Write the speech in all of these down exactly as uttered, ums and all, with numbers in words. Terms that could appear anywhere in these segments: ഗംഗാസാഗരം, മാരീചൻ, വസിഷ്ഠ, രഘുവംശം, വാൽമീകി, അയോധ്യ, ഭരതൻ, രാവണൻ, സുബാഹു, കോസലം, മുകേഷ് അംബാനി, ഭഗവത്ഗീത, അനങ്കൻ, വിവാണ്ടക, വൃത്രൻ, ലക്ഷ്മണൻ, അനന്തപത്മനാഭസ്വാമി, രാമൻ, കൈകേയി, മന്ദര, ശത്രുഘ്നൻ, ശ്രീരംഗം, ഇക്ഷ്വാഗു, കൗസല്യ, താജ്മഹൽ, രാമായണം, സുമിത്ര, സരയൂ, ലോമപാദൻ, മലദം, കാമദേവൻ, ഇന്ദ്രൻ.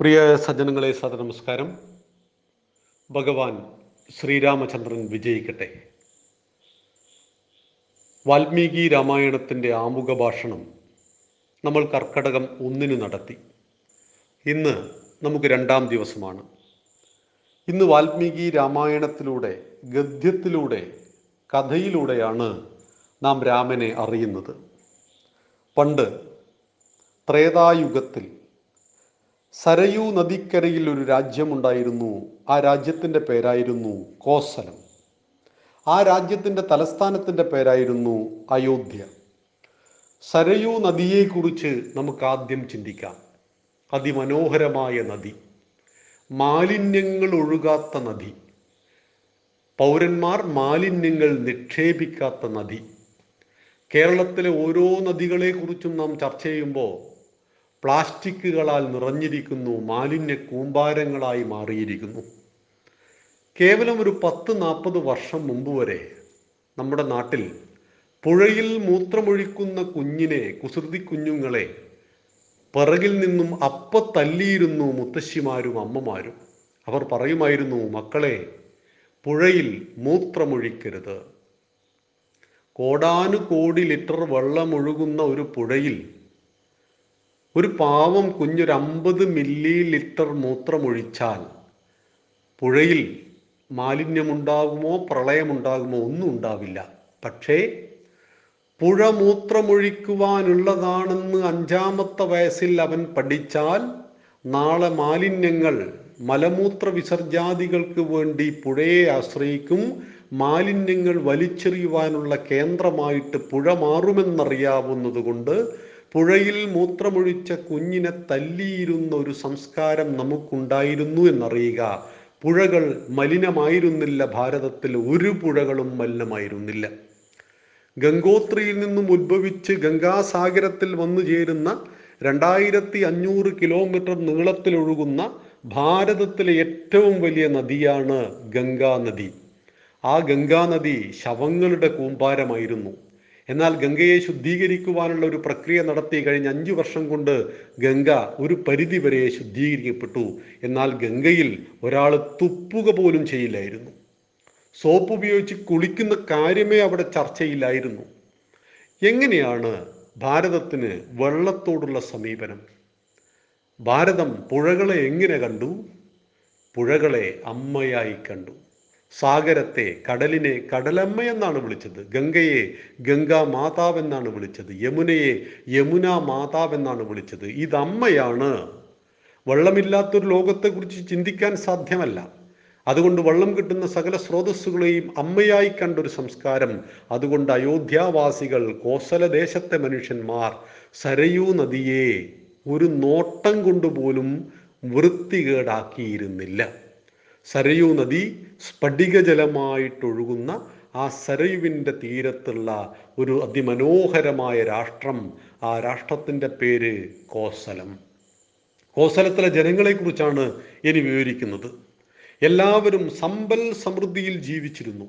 പ്രിയ സജ്ജനങ്ങളെ, സദനമസ്കാരം. ഭഗവാൻ ശ്രീരാമചന്ദ്രൻ വിജയിക്കട്ടെ. വാൽമീകി രാമായണത്തിൻ്റെ ആമുഖ ഭാഷണം നമ്മൾ കർക്കടകം ഒന്നിന് നടത്തി. ഇന്ന് നമുക്ക് രണ്ടാം ദിവസമാണ്. ഇന്ന് വാൽമീകി രാമായണത്തിലൂടെ, ഗദ്യത്തിലൂടെ, കഥയിലൂടെയാണ് നാം രാമനെ അറിയുന്നത്. പണ്ട് ത്രേതായുഗത്തിൽ സരയൂ നദിക്കരയിൽ ഒരു രാജ്യമുണ്ടായിരുന്നു. ആ രാജ്യത്തിൻ്റെ പേരായിരുന്നു കോസലം. ആ രാജ്യത്തിൻ്റെ തലസ്ഥാനത്തിൻ്റെ പേരായിരുന്നു അയോധ്യ. സരയൂ നദിയെക്കുറിച്ച് നമുക്ക് ആദ്യം ചിന്തിക്കാം. അതിമനോഹരമായ നദി, മാലിന്യങ്ങൾ ഒഴുകാത്ത നദി, പൗരന്മാർ മാലിന്യങ്ങൾ നിക്ഷേപിക്കാത്ത നദി. കേരളത്തിലെ ഓരോ നദികളെക്കുറിച്ചും നാം ചർച്ച ചെയ്യുമ്പോൾ പ്ലാസ്റ്റിക്കുകളാൽ നിറഞ്ഞിരിക്കുന്നു, മാലിന്യ കൂമ്പാരങ്ങളായി മാറിയിരിക്കുന്നു. കേവലം ഒരു പത്ത് നാൽപ്പത് വർഷം മുമ്പ് വരെ നമ്മുടെ നാട്ടിൽ പുഴയിൽ മൂത്രമൊഴിക്കുന്ന കുഞ്ഞിനെ, കുസൃതി കുഞ്ഞുങ്ങളെ പിറകിൽ നിന്നും അപ്പ തല്ലിയിരുന്നു മുത്തശ്ശിമാരും അമ്മമാരും. അവർ പറയുമായിരുന്നു, മക്കളെ പുഴയിൽ മൂത്രമൊഴിക്കരുത്. കോടാനുകോടി ലിറ്റർ വെള്ളമൊഴുകുന്ന ഒരു പുഴയിൽ ഒരു പാവം കുഞ്ഞൊരു അമ്പത് മില്ലി ലിറ്റർ മൂത്രമൊഴിച്ചാൽ പുഴയിൽ മാലിന്യമുണ്ടാകുമോ, പ്രളയമുണ്ടാകുമോ? ഒന്നും ഉണ്ടാവില്ല. പക്ഷേ പുഴ മൂത്രമൊഴിക്കുവാനുള്ളതാണെന്ന് അഞ്ചാമത്തെ വയസ്സിൽ അവൻ പഠിച്ചാൽ നാളെ മാലിന്യങ്ങൾ മലമൂത്ര വിസർജാദികൾക്ക് വേണ്ടി പുഴയെ ആശ്രയിക്കും. മാലിന്യങ്ങൾ വലിച്ചെറിയുവാനുള്ള കേന്ദ്രമായിട്ട് പുഴ മാറുമെന്നറിയാവുന്നത് കൊണ്ട് പുഴയിൽ മൂത്രമൊഴിച്ച കുഞ്ഞിനെ തല്ലിയിരുന്ന ഒരു സംസ്കാരം നമുക്കുണ്ടായിരുന്നു എന്നറിയുക. പുഴകൾ മലിനമായിരുന്നില്ല. ഭാരതത്തിൽ ഒരു പുഴകളും മലിനമായിരുന്നില്ല. ഗംഗോത്രിയിൽ നിന്നും ഉത്ഭവിച്ച് ഗംഗാസാഗരത്തിൽ വന്നു ചേരുന്ന രണ്ടായിരത്തി അഞ്ഞൂറ് കിലോമീറ്റർ നീളത്തിലൊഴുകുന്ന ഭാരതത്തിലെ ഏറ്റവും വലിയ നദിയാണ് ഗംഗാനദി. ആ ഗംഗാനദി ശവങ്ങളുടെ കൂമ്പാരമായിരുന്നു. എന്നാൽ ഗംഗയെ ശുദ്ധീകരിക്കുവാനുള്ള ഒരു പ്രക്രിയ നടത്തി. കഴിഞ്ഞ അഞ്ചു വർഷം കൊണ്ട് ഗംഗ ഒരു പരിധിവരെ ശുദ്ധീകരിക്കപ്പെട്ടു. എന്നാൽ ഗംഗയിൽ ഒരാൾ തുപ്പുക പോലും ചെയ്യില്ലായിരുന്നു. സോപ്പ് ഉപയോഗിച്ച് കുളിക്കുന്ന കാര്യമേ അവിടെ ചർച്ചയില്ലായിരുന്നു. എങ്ങനെയാണ് ഭാരതത്തിന് വെള്ളത്തോടുള്ള സമീപനം? ഭാരതം പുഴകളെ എങ്ങനെ കണ്ടു? പുഴകളെ അമ്മയായി കണ്ടു. സാഗരത്തെ, കടലിനെ കടലമ്മ എന്നാണ് വിളിച്ചത്. ഗംഗയെ ഗംഗാ മാതാവെന്നാണ് വിളിച്ചത്. യമുനയെ യമുനാ മാതാവെന്നാണ് വിളിച്ചത്. ഇതമ്മയാണ്. വെള്ളമില്ലാത്തൊരു ലോകത്തെക്കുറിച്ച് ചിന്തിക്കാൻ സാധ്യമല്ല. അതുകൊണ്ട് വെള്ളം കിട്ടുന്ന സകല സ്രോതസ്സുകളെയും അമ്മയായി കണ്ടൊരു സംസ്കാരം. അതുകൊണ്ട് അയോധ്യാവാസികൾ, കോസലദേശത്തെ മനുഷ്യന്മാർ സരയൂ നദിയെ ഒരു നോട്ടം കൊണ്ടുപോലും വൃത്തികേടാക്കിയിരുന്നില്ല. സരയൂ നദി സ്ഫടികജലമായിട്ടൊഴുകുന്ന ആ സരയുവിൻ്റെ തീരത്തുള്ള ഒരു അതിമനോഹരമായ രാഷ്ട്രം. ആ രാഷ്ട്രത്തിൻ്റെ പേര് കോസലം. കോസലത്തിലെ ജനങ്ങളെക്കുറിച്ചാണ് ഇനി വിവരിക്കുന്നത്. എല്ലാവരും സമ്പൽ സമൃദ്ധിയിൽ ജീവിച്ചിരുന്നു.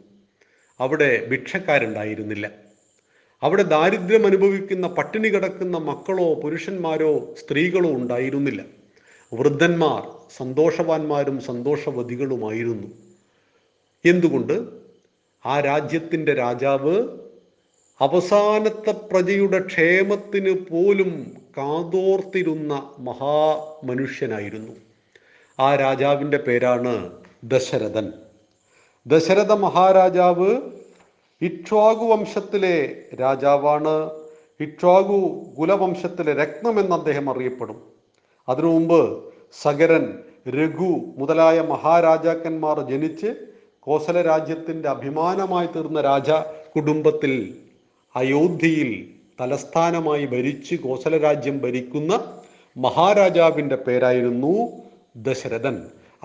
അവിടെ ഭിക്ഷക്കാരുണ്ടായിരുന്നില്ല. അവിടെ ദാരിദ്ര്യം അനുഭവിക്കുന്ന, പട്ടിണി കിടക്കുന്ന മക്കളോ പുരുഷന്മാരോ സ്ത്രീകളോ ഉണ്ടായിരുന്നില്ല. വൃദ്ധന്മാർ സന്തോഷവാന്മാരും സന്തോഷവതികളുമായിരുന്നു. എന്തുകൊണ്ട്? ആ രാജ്യത്തിൻ്റെ രാജാവ് അവസാനത്തെ പ്രജയുടെ ക്ഷേമത്തിന് പോലും കാതോർത്തിരുന്ന മഹാമനുഷ്യനായിരുന്നു. ആ രാജാവിൻ്റെ പേരാണ് ദശരഥൻ. ദശരഥ മഹാരാജാവ് ഇക്ഷ്വാഗു വംശത്തിലെ രാജാവാണ്. ഇക്ഷ്വാഗു കുലവംശത്തിലെ രത്നമെന്ന് അദ്ദേഹം അറിയപ്പെടും. അതിനു മുമ്പ് സഗരൻ, രഘു മുതലായ മഹാരാജാക്കന്മാർ ജനിച്ച് കോസല രാജ്യത്തിൻ്റെ അഭിമാനമായി തീർന്ന രാജ കുടുംബത്തിൽ അയോധ്യയിൽ തലസ്ഥാനമായി ഭരിച്ച് കോസല രാജ്യം ഭരിക്കുന്ന മഹാരാജാവിൻ്റെ പേരായിരുന്നു ദശരഥൻ.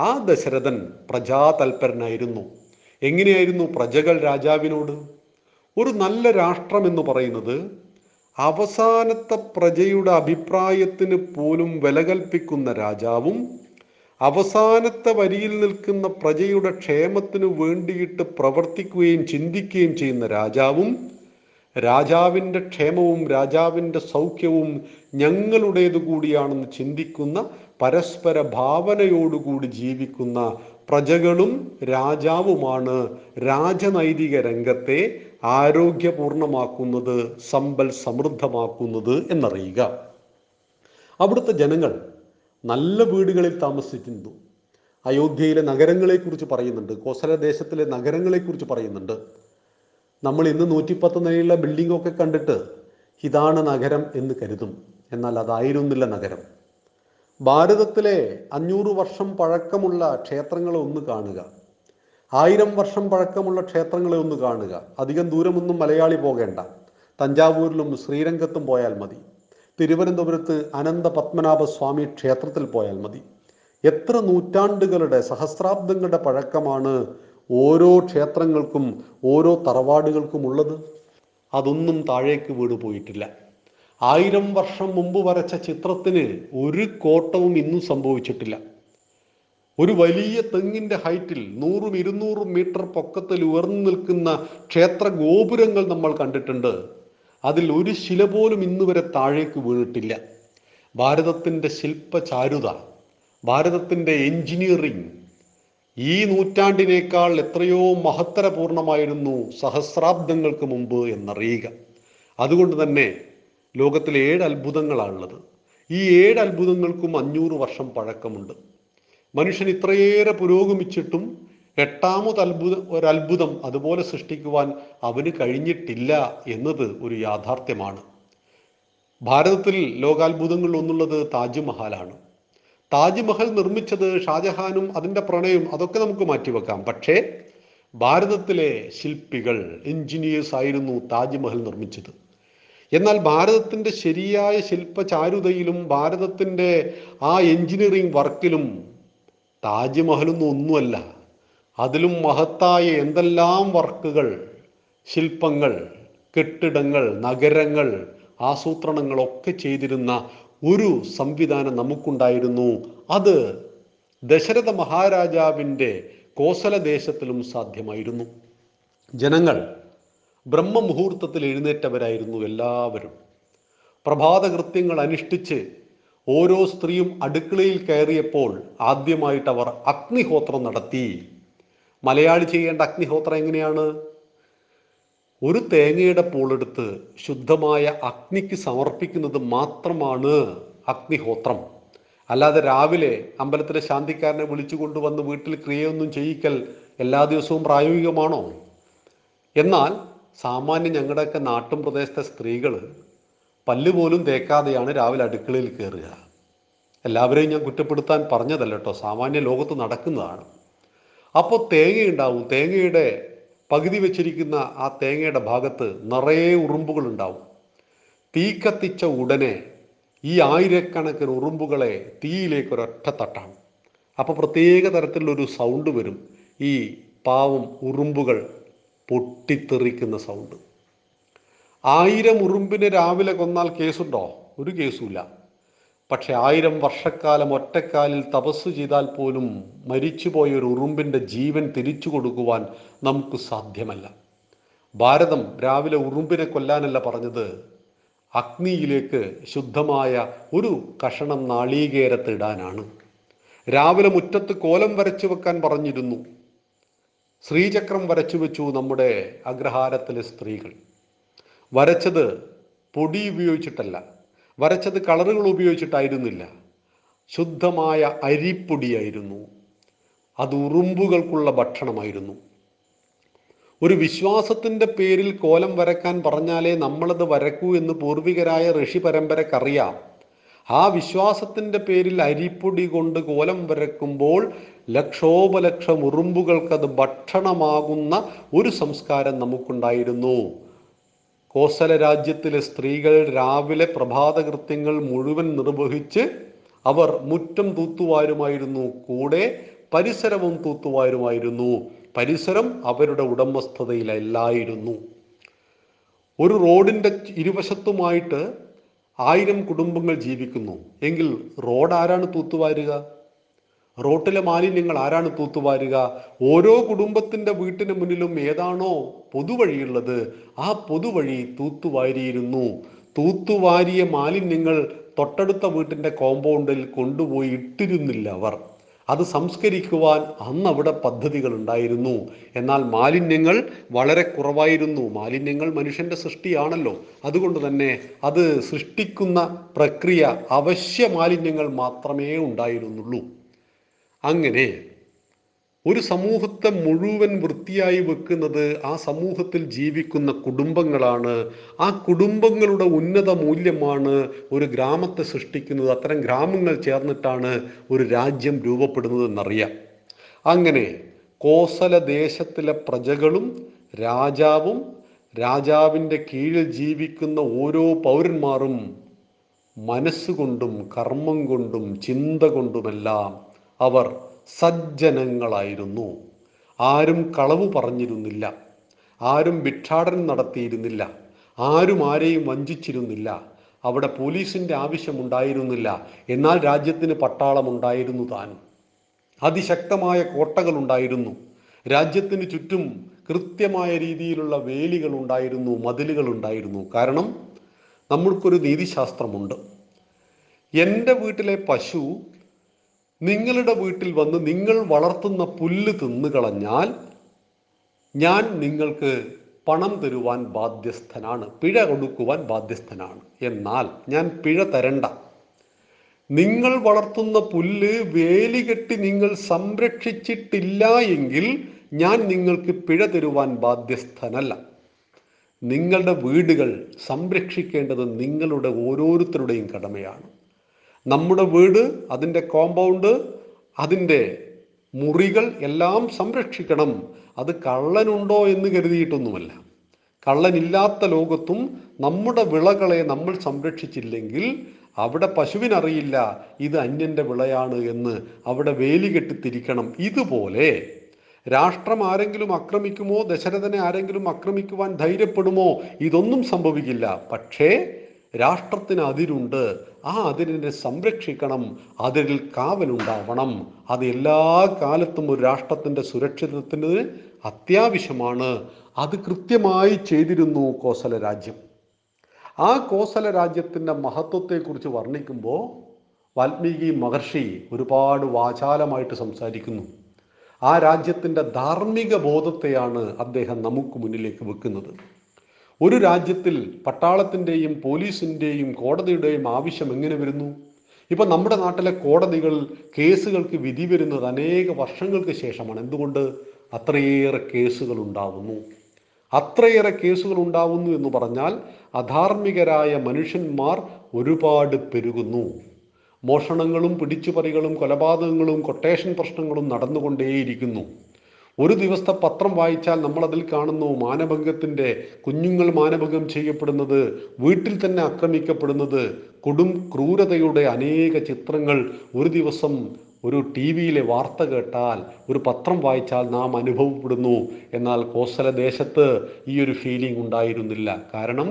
ആ ദശരഥൻ പ്രജാതൽപരനായിരുന്നു. എങ്ങനെയായിരുന്നു പ്രജകൾ രാജാവിനോട്? ഒരു നല്ല രാഷ്ട്രം എന്ന് പറയുന്നത് അവസാനത്തെ പ്രജയുടെ അഭിപ്രായത്തിന് പോലും വില കൽപ്പിക്കുന്ന രാജാവും അവസാനത്തെ വരിയിൽ നിൽക്കുന്ന പ്രജയുടെ ക്ഷേമത്തിന് വേണ്ടിയിട്ട് പ്രവർത്തിക്കുകയും ചിന്തിക്കുകയും ചെയ്യുന്ന രാജാവും രാജാവിൻ്റെ ക്ഷേമവും രാജാവിൻ്റെ സൗഖ്യവും ഞങ്ങളുടേതു കൂടിയാണെന്ന് ചിന്തിക്കുന്ന പരസ്പര ഭാവനയോടുകൂടി ജീവിക്കുന്ന പ്രജകളും രാജാവുമാണ് രാജനൈതിക രംഗത്തെ ആരോഗ്യപൂർണമാക്കുന്നത്, സമ്പൽ സമൃദ്ധമാക്കുന്നത് എന്നറിയുക. അവിടുത്തെ ജനങ്ങൾ നല്ല വീടുകളിൽ താമസിക്കുന്നു. അയോധ്യയിലെ നഗരങ്ങളെക്കുറിച്ച് പറയുന്നുണ്ട്, കോസലദേശത്തിലെ നഗരങ്ങളെക്കുറിച്ച് പറയുന്നുണ്ട്. നമ്മൾ ഇന്ന് നൂറ്റിപ്പത്ത് നിലയുള്ള ബിൽഡിങ്ങൊക്കെ കണ്ടിട്ട് ഇതാണ് നഗരം എന്ന് കരുതും. എന്നാൽ അതായിരുന്നില്ല നഗരം. ഭാരതത്തിലെ അഞ്ഞൂറ് വർഷം പഴക്കമുള്ള ക്ഷേത്രങ്ങളെ ഒന്ന് കാണുക, ആയിരം വർഷം പഴക്കമുള്ള ക്ഷേത്രങ്ങളെ ഒന്ന് കാണുക. അധികം ദൂരമൊന്നും മലയാളി പോകേണ്ട, തഞ്ചാവൂരിലും ശ്രീരംഗത്തും പോയാൽ മതി, തിരുവനന്തപുരത്ത് അനന്തപത്മനാഭസ്വാമി ക്ഷേത്രത്തിൽ പോയാൽ മതി. എത്ര നൂറ്റാണ്ടുകളുടെ സഹസ്രാബ്ദങ്ങളുടെ പഴക്കമാണ് ഓരോ ക്ഷേത്രങ്ങൾക്കും ഓരോ തറവാടുകൾക്കും ഉള്ളത്. അതൊന്നും താഴേക്ക് വീട് പോയിട്ടില്ല. ആയിരം വർഷം മുമ്പ് വരച്ച ചിത്രത്തിന് ഒരു കോട്ടവും ഇന്നും സംഭവിച്ചിട്ടില്ല. ഒരു വലിയ തെങ്ങിൻ്റെ ഹൈറ്റിൽ നൂറും ഇരുന്നൂറും മീറ്റർ പൊക്കത്തിൽ ഉയർന്നു നിൽക്കുന്ന ക്ഷേത്ര ഗോപുരങ്ങൾ നമ്മൾ കണ്ടിട്ടുണ്ട്. അതിൽ ഒരു ശില പോലും ഇന്ന് വരെ താഴേക്ക് വീണിട്ടില്ല. ഭാരതത്തിൻ്റെ ശില്പചാരുത, ഭാരതത്തിൻ്റെ എൻജിനീയറിംഗ് ഈ നൂറ്റാണ്ടിനേക്കാൾ എത്രയോ മഹത്തരപൂർണമായിരുന്നു സഹസ്രാബ്ദങ്ങൾക്ക് മുമ്പ് എന്നറിയുക. അതുകൊണ്ട് തന്നെ ലോകത്തിലെ ഏഴ് അത്ഭുതങ്ങളാണുള്ളത്. ഈ ഏഴ് അത്ഭുതങ്ങൾക്കും അഞ്ഞൂറ് വർഷം പഴക്കമുണ്ട്. മനുഷ്യൻ ഇത്രയേറെ പുരോഗമിച്ചിട്ടും എട്ടാമത് അത്ഭുത ഒരത്ഭുതം അതുപോലെ സൃഷ്ടിക്കുവാൻ അവന് കഴിഞ്ഞിട്ടില്ല എന്നത് ഒരു യാഥാർത്ഥ്യമാണ്. ഭാരതത്തിൽ ലോകാത്ഭുതങ്ങളിൽ ഒന്നുള്ളത് താജ്മഹലാണ്. താജ്മഹൽ നിർമ്മിച്ചത് ഷാജഹാനും അതിൻ്റെ പ്രണയം അതൊക്കെ നമുക്ക് മാറ്റിവെക്കാം. പക്ഷേ ഭാരതത്തിലെ ശില്പികൾ, എൻജിനീയേഴ്സ് ആയിരുന്നു താജ്മഹൽ നിർമ്മിച്ചത്. എന്നാൽ ഭാരതത്തിൻ്റെ ശരിയായ ശില്പചാരുതയിലും ഭാരതത്തിൻ്റെ ആ എൻജിനീയറിംഗ് വർക്കിലും താജ്മഹലൊന്നും ഒന്നുമല്ല. അതിലും മഹത്തായ എന്തെല്ലാം വർക്കുകൾ, ശില്പങ്ങൾ, കെട്ടിടങ്ങൾ, നഗരങ്ങൾ, ആസൂത്രണങ്ങളൊക്കെ ചെയ്തിരുന്ന ഒരു സംവിധാനം നമുക്കുണ്ടായിരുന്നു. അത് ദശരഥ മഹാരാജാവിൻ്റെ കോസലദേശത്തിലും സാധ്യമായിരുന്നു. ജനങ്ങൾ ബ്രഹ്മമുഹൂർത്തത്തിൽ എഴുന്നേറ്റവരായിരുന്നു എല്ലാവരും. പ്രഭാതകൃത്യങ്ങൾ അനുഷ്ഠിച്ച് ഓരോ സ്ത്രീയും അടുക്കളയിൽ കയറിയപ്പോൾ ആദ്യമായിട്ട് അവർ അഗ്നിഹോത്രം നടത്തി. മലയാളി ചെയ്യേണ്ട അഗ്നിഹോത്രം എങ്ങനെയാണ്? ഒരു തേങ്ങയുടെ പൂളെടുത്ത് ശുദ്ധമായ അഗ്നിക്ക് സമർപ്പിക്കുന്നത് മാത്രമാണ് അഗ്നിഹോത്രം. അല്ലാതെ രാവിലെ അമ്പലത്തിലെ ശാന്തിക്കാരനെ വിളിച്ചു കൊണ്ടുവന്ന് വീട്ടിൽ ക്രിയയൊന്നും ചെയ്യിക്കൽ എല്ലാ ദിവസവും പ്രായോഗികമാണോ? എന്നാൽ സാമാന്യം ഞങ്ങളുടെയൊക്കെ നാട്ടും പ്രദേശത്തെ സ്ത്രീകൾ പല്ലുപോലും തേക്കാതെയാണ് രാവിലെ അടുക്കളയിൽ കയറുക. എല്ലാവരെയും ഞാൻ കുറ്റപ്പെടുത്താൻ പറഞ്ഞതല്ല കേട്ടോ, സാമാന്യ ലോകത്ത് നടക്കുന്നതാണ്. അപ്പോൾ തേങ്ങയുണ്ടാവും. തേങ്ങയുടെ പകുതി വെച്ചിരിക്കുന്ന ആ തേങ്ങയുടെ ഭാഗത്ത് നിറയെ ഉറുമ്പുകൾ ഉണ്ടാവും. തീ കത്തിച്ച ഉടനെ ഈ ആയിരക്കണക്കിന് ഉറുമ്പുകളെ തീയിലേക്ക് ഒരൊറ്റ തട്ടാണ്. അപ്പോൾ പ്രത്യേക തരത്തിലുള്ളൊരു സൗണ്ട് വരും, ഈ പാവം ഉറുമ്പുകൾ പൊട്ടിത്തെറിക്കുന്ന സൗണ്ട്. ആയിരം ഉറുമ്പിനെ രാവിലെ കൊന്നാൽ കേസുണ്ടോ? ഒരു കേസുമില്ല. പക്ഷെ ആയിരം വർഷക്കാലം ഒറ്റക്കാലിൽ തപസ് ചെയ്താൽ പോലും മരിച്ചുപോയ ഒരു ഉറുമ്പിൻ്റെ ജീവൻ തിരിച്ചു കൊടുക്കുവാൻ നമുക്ക് സാധ്യമല്ല. ഭാരതം രാവിലെ ഉറുമ്പിനെ കൊല്ലാനല്ല പറഞ്ഞത്, അഗ്നിയിലേക്ക് ശുദ്ധമായ ഒരു കഷണം നാളികേരത്തിടാനാണ്. രാവിലെ മുറ്റത്ത് കോലം വരച്ചു വെക്കാൻ പറഞ്ഞിരുന്നു. ശ്രീചക്രം വരച്ചു വെച്ചു നമ്മുടെ അഗ്രഹാരത്തിലെ സ്ത്രീകൾ. വരച്ചത് പൊടി ഉപയോഗിച്ചിട്ടല്ല, വരച്ചത് കളറുകൾ ഉപയോഗിച്ചിട്ടായിരുന്നില്ല, ശുദ്ധമായ അരിപ്പൊടിയായിരുന്നു. അത് ഉറുമ്പുകൾക്കുള്ള ഭക്ഷണമായിരുന്നു. ഒരു വിശ്വാസത്തിൻ്റെ പേരിൽ കോലം വരക്കാൻ പറഞ്ഞാലേ നമ്മളത് വരക്കൂ എന്ന് പൂർവികരായ ഋഷി പരമ്പരക്കറിയാം. ആ വിശ്വാസത്തിൻ്റെ പേരിൽ അരിപ്പൊടി കൊണ്ട് കോലം വരക്കുമ്പോൾ ലക്ഷോപലക്ഷം ഉറുമ്പുകൾക്കത് ഭക്ഷണമാകുന്ന ഒരു സംസ്കാരം നമുക്കുണ്ടായിരുന്നു. കോസല രാജ്യത്തിലെ സ്ത്രീകൾ രാവിലെ പ്രഭാതകൃത്യങ്ങൾ മുഴുവൻ നിർവഹിച്ച് അവർ മുറ്റം തൂത്തുവാരുമായിരുന്നു, കൂടെ പരിസരവും തൂത്തുവാരുമായിരുന്നു. പരിസരം അവരുടെ ഉടമസ്ഥതയിലല്ലായിരുന്നു. ഒരു റോഡിൻ്റെ ഇരുവശത്തുമായിട്ട് ആയിരം കുടുംബങ്ങൾ ജീവിക്കുന്നു എങ്കിൽ റോഡ് ആരാണ് തൂത്തുവാരുക? റോട്ടിലെ മാലിന്യങ്ങൾ ആരാണ് തൂത്തുവാരുക? ഓരോ കുടുംബത്തിൻ്റെ വീട്ടിന് മുന്നിലും ഏതാണോ പൊതുവഴിയുള്ളത് ആ പൊതുവഴി തൂത്തുവാരിയിരുന്നു. തൂത്തുവാരിയ മാലിന്യങ്ങൾ തൊട്ടടുത്ത വീട്ടിൻ്റെ കോമ്പൗണ്ടിൽ കൊണ്ടുപോയി ഇട്ടിരുന്നില്ല അവർ. അത് സംസ്കരിക്കുവാൻ അന്ന് അവിടെ പദ്ധതികൾ ഉണ്ടായിരുന്നു. എന്നാൽ മാലിന്യങ്ങൾ വളരെ കുറവായിരുന്നു. മാലിന്യങ്ങൾ മനുഷ്യൻ്റെ സൃഷ്ടിയാണല്ലോ, അതുകൊണ്ട് തന്നെ അത് സൃഷ്ടിക്കുന്ന പ്രക്രിയ അവശ്യ മാലിന്യങ്ങൾ മാത്രമേ ഉണ്ടായിരുന്നുള്ളൂ. അങ്ങനെ ഒരു സമൂഹത്തെ മുഴുവൻ വൃത്തിയായി വെക്കുന്നത് ആ സമൂഹത്തിൽ ജീവിക്കുന്ന കുടുംബങ്ങളാണ്. ആ കുടുംബങ്ങളുടെ ഉന്നത മൂല്യമാണ് ഒരു ഗ്രാമത്തെ സൃഷ്ടിക്കുന്നത്. അത്തരം ഗ്രാമങ്ങൾ ചേർന്നിട്ടാണ് ഒരു രാജ്യം രൂപപ്പെടുന്നതെന്നറിയാം. അങ്ങനെ കോസലദേശത്തിലെ പ്രജകളും രാജാവും രാജാവിൻ്റെ കീഴിൽ ജീവിക്കുന്ന ഓരോ പൗരന്മാരും മനസ്സുകൊണ്ടും കർമ്മം കൊണ്ടും ചിന്ത കൊണ്ടുമെല്ലാം അവർ സജ്ജനങ്ങളായിരുന്നു. ആരും കളവ് പറഞ്ഞിരുന്നില്ല, ആരും ഭിക്ഷാടനം നടത്തിയിരുന്നില്ല, ആരും ആരെയും വഞ്ചിച്ചിരുന്നില്ല. അവിടെ പോലീസിൻ്റെ ആവശ്യമുണ്ടായിരുന്നില്ല. എന്നാൽ രാജ്യത്തിന് പട്ടാളമുണ്ടായിരുന്നു താനും. അതിശക്തമായ കോട്ടകളുണ്ടായിരുന്നു. രാജ്യത്തിന് ചുറ്റും കൃത്യമായ രീതിയിലുള്ള വേലികളുണ്ടായിരുന്നു, മതിലുകളുണ്ടായിരുന്നു. കാരണം നമ്മൾക്കൊരു നീതിശാസ്ത്രമുണ്ട്. എൻ്റെ വീട്ടിലെ പശു നിങ്ങളുടെ വീട്ടിൽ വന്ന് നിങ്ങൾ വളർത്തുന്ന പുല്ല് തിന്നു കളഞ്ഞാൽ ഞാൻ നിങ്ങൾക്ക് പണം തരുവാൻ ബാധ്യസ്ഥനാണ്, പിഴ കൊടുക്കുവാൻ ബാധ്യസ്ഥനാണ്. എന്നാൽ ഞാൻ പിഴ തരണ്ട. നിങ്ങൾ വളർത്തുന്ന പുല്ല് വേലി കെട്ടി നിങ്ങൾ സംരക്ഷിച്ചിട്ടില്ല എങ്കിൽ ഞാൻ നിങ്ങൾക്ക് പിഴ തരുവാൻ ബാധ്യസ്ഥനല്ല. നിങ്ങളുടെ വീടുകൾ സംരക്ഷിക്കേണ്ടത് നിങ്ങളുടെ ഓരോരുത്തരുടെയും കടമയാണ്. നമ്മുടെ വീട്, അതിൻ്റെ കോമ്പൗണ്ട്, അതിൻ്റെ മുറികൾ എല്ലാം സംരക്ഷിക്കണം. അത് കള്ളനുണ്ടോ എന്ന് കരുതിയിട്ടൊന്നുമല്ല. കള്ളനില്ലാത്ത ലോകത്തും നമ്മുടെ വിളകളെ നമ്മൾ സംരക്ഷിച്ചില്ലെങ്കിൽ അവിടെ പശുവിനറിയില്ല ഇത് അന്യൻ്റെ വിളയാണ് എന്ന്, അവിടെ വേലി കെട്ടിത്തിരിക്കണം. ഇതുപോലെ രാഷ്ട്രം ആരെങ്കിലും ആക്രമിക്കുമോ, ദശരഥനെ ആരെങ്കിലും ആക്രമിക്കുവാൻ ധൈര്യപ്പെടുമോ? ഇതൊന്നും സംഭവിക്കില്ല. പക്ഷേ രാഷ്ട്രത്തിന് അതിരുണ്ട്. ആ അതിരിനെ സംരക്ഷിക്കണം, അതിരിൽ കാവലുണ്ടാവണം. അത് എല്ലാ കാലത്തും ഒരു രാഷ്ട്രത്തിൻ്റെ സുരക്ഷിതത്വത്തിന് അത്യാവശ്യമാണ്. അത് കൃത്യമായി ചെയ്തിരുന്നു കോസല രാജ്യം. ആ കോസല രാജ്യത്തിൻ്റെ മഹത്വത്തെക്കുറിച്ച് വർണ്ണിക്കുമ്പോൾ വാൽമീകി മഹർഷി ഒരുപാട് വാചാലമായിട്ട് സംസാരിക്കുന്നു. ആ രാജ്യത്തിൻ്റെ ധാർമ്മിക ബോധത്തെയാണ് അദ്ദേഹം നമുക്ക് മുന്നിലേക്ക് വെക്കുന്നത്. ഒരു രാജ്യത്തിൽ പട്ടാളത്തിൻ്റെയും പോലീസിൻ്റെയും കോടതിയുടെയും ആവശ്യം എങ്ങനെ വരുന്നു? ഇപ്പം നമ്മുടെ നാട്ടിലെ കോടതികൾ കേസുകൾക്ക് വിധി വരുന്നത് അനേക വർഷങ്ങൾക്ക് ശേഷമാണ്. എന്തുകൊണ്ട്? അത്രയേറെ കേസുകൾ ഉണ്ടാവുന്നു. അത്രയേറെ കേസുകൾ ഉണ്ടാവുന്നു എന്ന് പറഞ്ഞാൽ അധാർമികരായ മനുഷ്യന്മാർ ഒരുപാട് പെരുകുന്നു. മോഷണങ്ങളും പിടിച്ചുപറികളും കൊലപാതകങ്ങളും കൊട്ടേഷൻ പ്രശ്നങ്ങളും നടന്നുകൊണ്ടേയിരിക്കുന്നു. ഒരു ദിവസത്തെ പത്രം വായിച്ചാൽ നമ്മളതിൽ കാണുന്നു മാനഭംഗത്തിൻ്റെ, കുഞ്ഞുങ്ങൾ മാനഭംഗം ചെയ്യപ്പെടുന്നത്, വീട്ടിൽ തന്നെ ആക്രമിക്കപ്പെടുന്നത്, കൊടും ക്രൂരതയുടെ അനേക ചിത്രങ്ങൾ. ഒരു ദിവസം ഒരു ടി വിയിലെ വാർത്ത കേട്ടാൽ, ഒരു പത്രം വായിച്ചാൽ നാം അനുഭവപ്പെടുന്നു. എന്നാൽ കോസല ദേശത്ത് ഈ ഒരു ഫീലിംഗ് ഉണ്ടായിരുന്നില്ല. കാരണം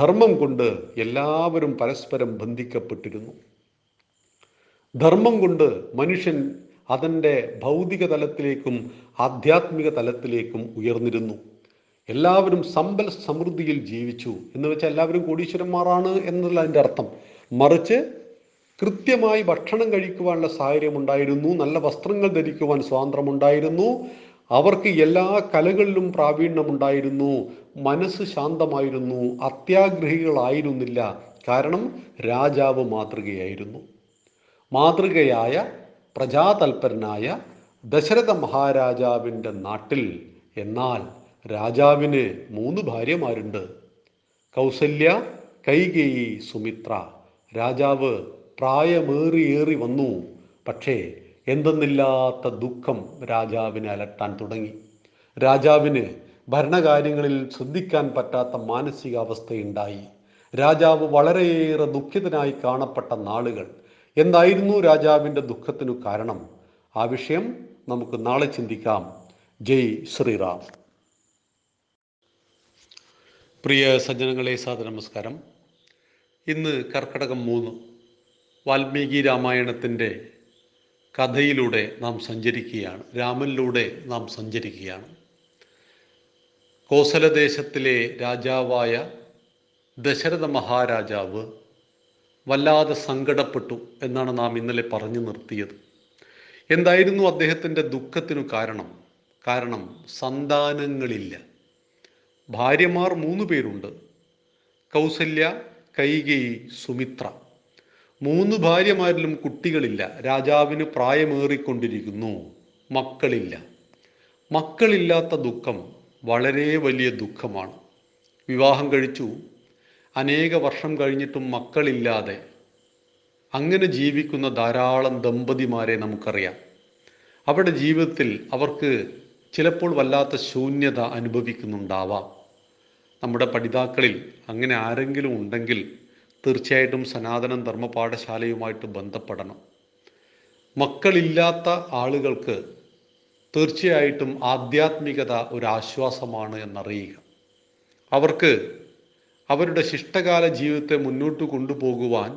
ധർമ്മം കൊണ്ട് എല്ലാവരും പരസ്പരം ബന്ധിക്കപ്പെട്ടിരുന്നു. ധർമ്മം കൊണ്ട് മനുഷ്യൻ അതിൻ്റെ ഭൗതിക തലത്തിലേക്കും ആധ്യാത്മിക തലത്തിലേക്കും ഉയർന്നിരുന്നു. എല്ലാവരും സമ്പൽ സമൃദ്ധിയിൽ ജീവിച്ചു എന്ന് വെച്ചാൽ എല്ലാവരും കോടീശ്വരന്മാരാണ് എന്നല്ല അതിൻ്റെ അർത്ഥം. മറിച്ച് കൃത്യമായി ഭക്ഷണം കഴിക്കുവാനുള്ള സാഹചര്യമുണ്ടായിരുന്നു, നല്ല വസ്ത്രങ്ങൾ ധരിക്കുവാൻ സ്വാതന്ത്ര്യമുണ്ടായിരുന്നു, അവർക്ക് എല്ലാ കലകളിലും പ്രാവീണ്യമുണ്ടായിരുന്നു, മനസ്സ് ശാന്തമായിരുന്നു, അത്യാഗ്രഹികളായിരുന്നില്ല. കാരണം രാജാവ് മാതൃകയായിരുന്നു. മാതൃകയായ പ്രജാതൽപരനായ ദശരഥ മഹാരാജാവിൻ്റെ നാട്ടിൽ എന്നാൽ രാജാവിന് മൂന്ന് ഭാര്യമാരുണ്ട്: കൗസല്യ, കൈകേയി, സുമിത്ര. രാജാവ് പ്രായമേറിയേറി വന്നു. പക്ഷേ എന്തെന്നില്ലാത്ത ദുഃഖം രാജാവിനെ അലട്ടാൻ തുടങ്ങി. രാജാവിന് ഭരണകാര്യങ്ങളിൽ ശ്രദ്ധിക്കാൻ പറ്റാത്ത മാനസികാവസ്ഥയുണ്ടായി. രാജാവ് വളരെയേറെ ദുഃഖിതനായി കാണപ്പെട്ട നാളുകൾ. എന്തായിരുന്നു രാജാവിൻ്റെ ദുഃഖത്തിനു കാരണം? ആ വിഷയം നമുക്ക് നാളെ ചിന്തിക്കാം. ജയ് ശ്രീറാം. പ്രിയ സജ്ജനങ്ങളെ, സാദര നമസ്കാരം. ഇന്ന് കർക്കിടകം മൂന്ന്, വാൽമീകി രാമായണത്തിൻ്റെ കഥയിലൂടെ നാം സഞ്ചരിക്കുകയാണ്, രാമനിലൂടെ നാം സഞ്ചരിക്കുകയാണ്. കോസലദേശത്തിലെ രാജാവായ ദശരഥ മഹാരാജാവ് വല്ലാതെ സങ്കടപ്പെട്ടു എന്നാണ് നാം ഇന്നലെ പറഞ്ഞു നിർത്തിയത്. എന്തായിരുന്നു അദ്ദേഹത്തിൻ്റെ ദുഃഖത്തിനു കാരണം? കാരണം സന്താനങ്ങളില്ല. ഭാര്യമാർ മൂന്ന് പേരുണ്ട്, കൗസല്യ, കൈകേയി, സുമിത്ര. മൂന്ന് ഭാര്യമാരിലും കുട്ടികളില്ല. രാജാവിന് പ്രായമേറിക്കൊണ്ടിരിക്കുന്നു, മക്കളില്ല. മക്കളില്ലാത്ത ദുഃഖം വളരെ വലിയ ദുഃഖമാണ്. വിവാഹം കഴിച്ചു, അനേക വർഷം കഴിഞ്ഞിട്ടും മക്കളില്ലാതെ അങ്ങനെ ജീവിക്കുന്ന ധാരാളം ദമ്പതിമാരെ നമുക്കറിയാം. അവരുടെ ജീവിതത്തിൽ അവർക്ക് ചിലപ്പോൾ വല്ലാത്ത ശൂന്യത അനുഭവിക്കുന്നുണ്ടാവാം. നമ്മുടെ പഠിതാക്കളിൽ അങ്ങനെ ആരെങ്കിലും ഉണ്ടെങ്കിൽ തീർച്ചയായിട്ടും സനാതനം ധർമ്മ പാഠശാലയുമായിട്ട് ബന്ധപ്പെടണം. മക്കളില്ലാത്ത ആളുകൾക്ക് തീർച്ചയായിട്ടും ആധ്യാത്മികത ഒരാശ്വാസമാണ് എന്നറിയുക. അവർക്ക് അവരുടെ ശിഷ്ടകാല ജീവിതത്തെ മുന്നോട്ട് കൊണ്ടുപോകുവാൻ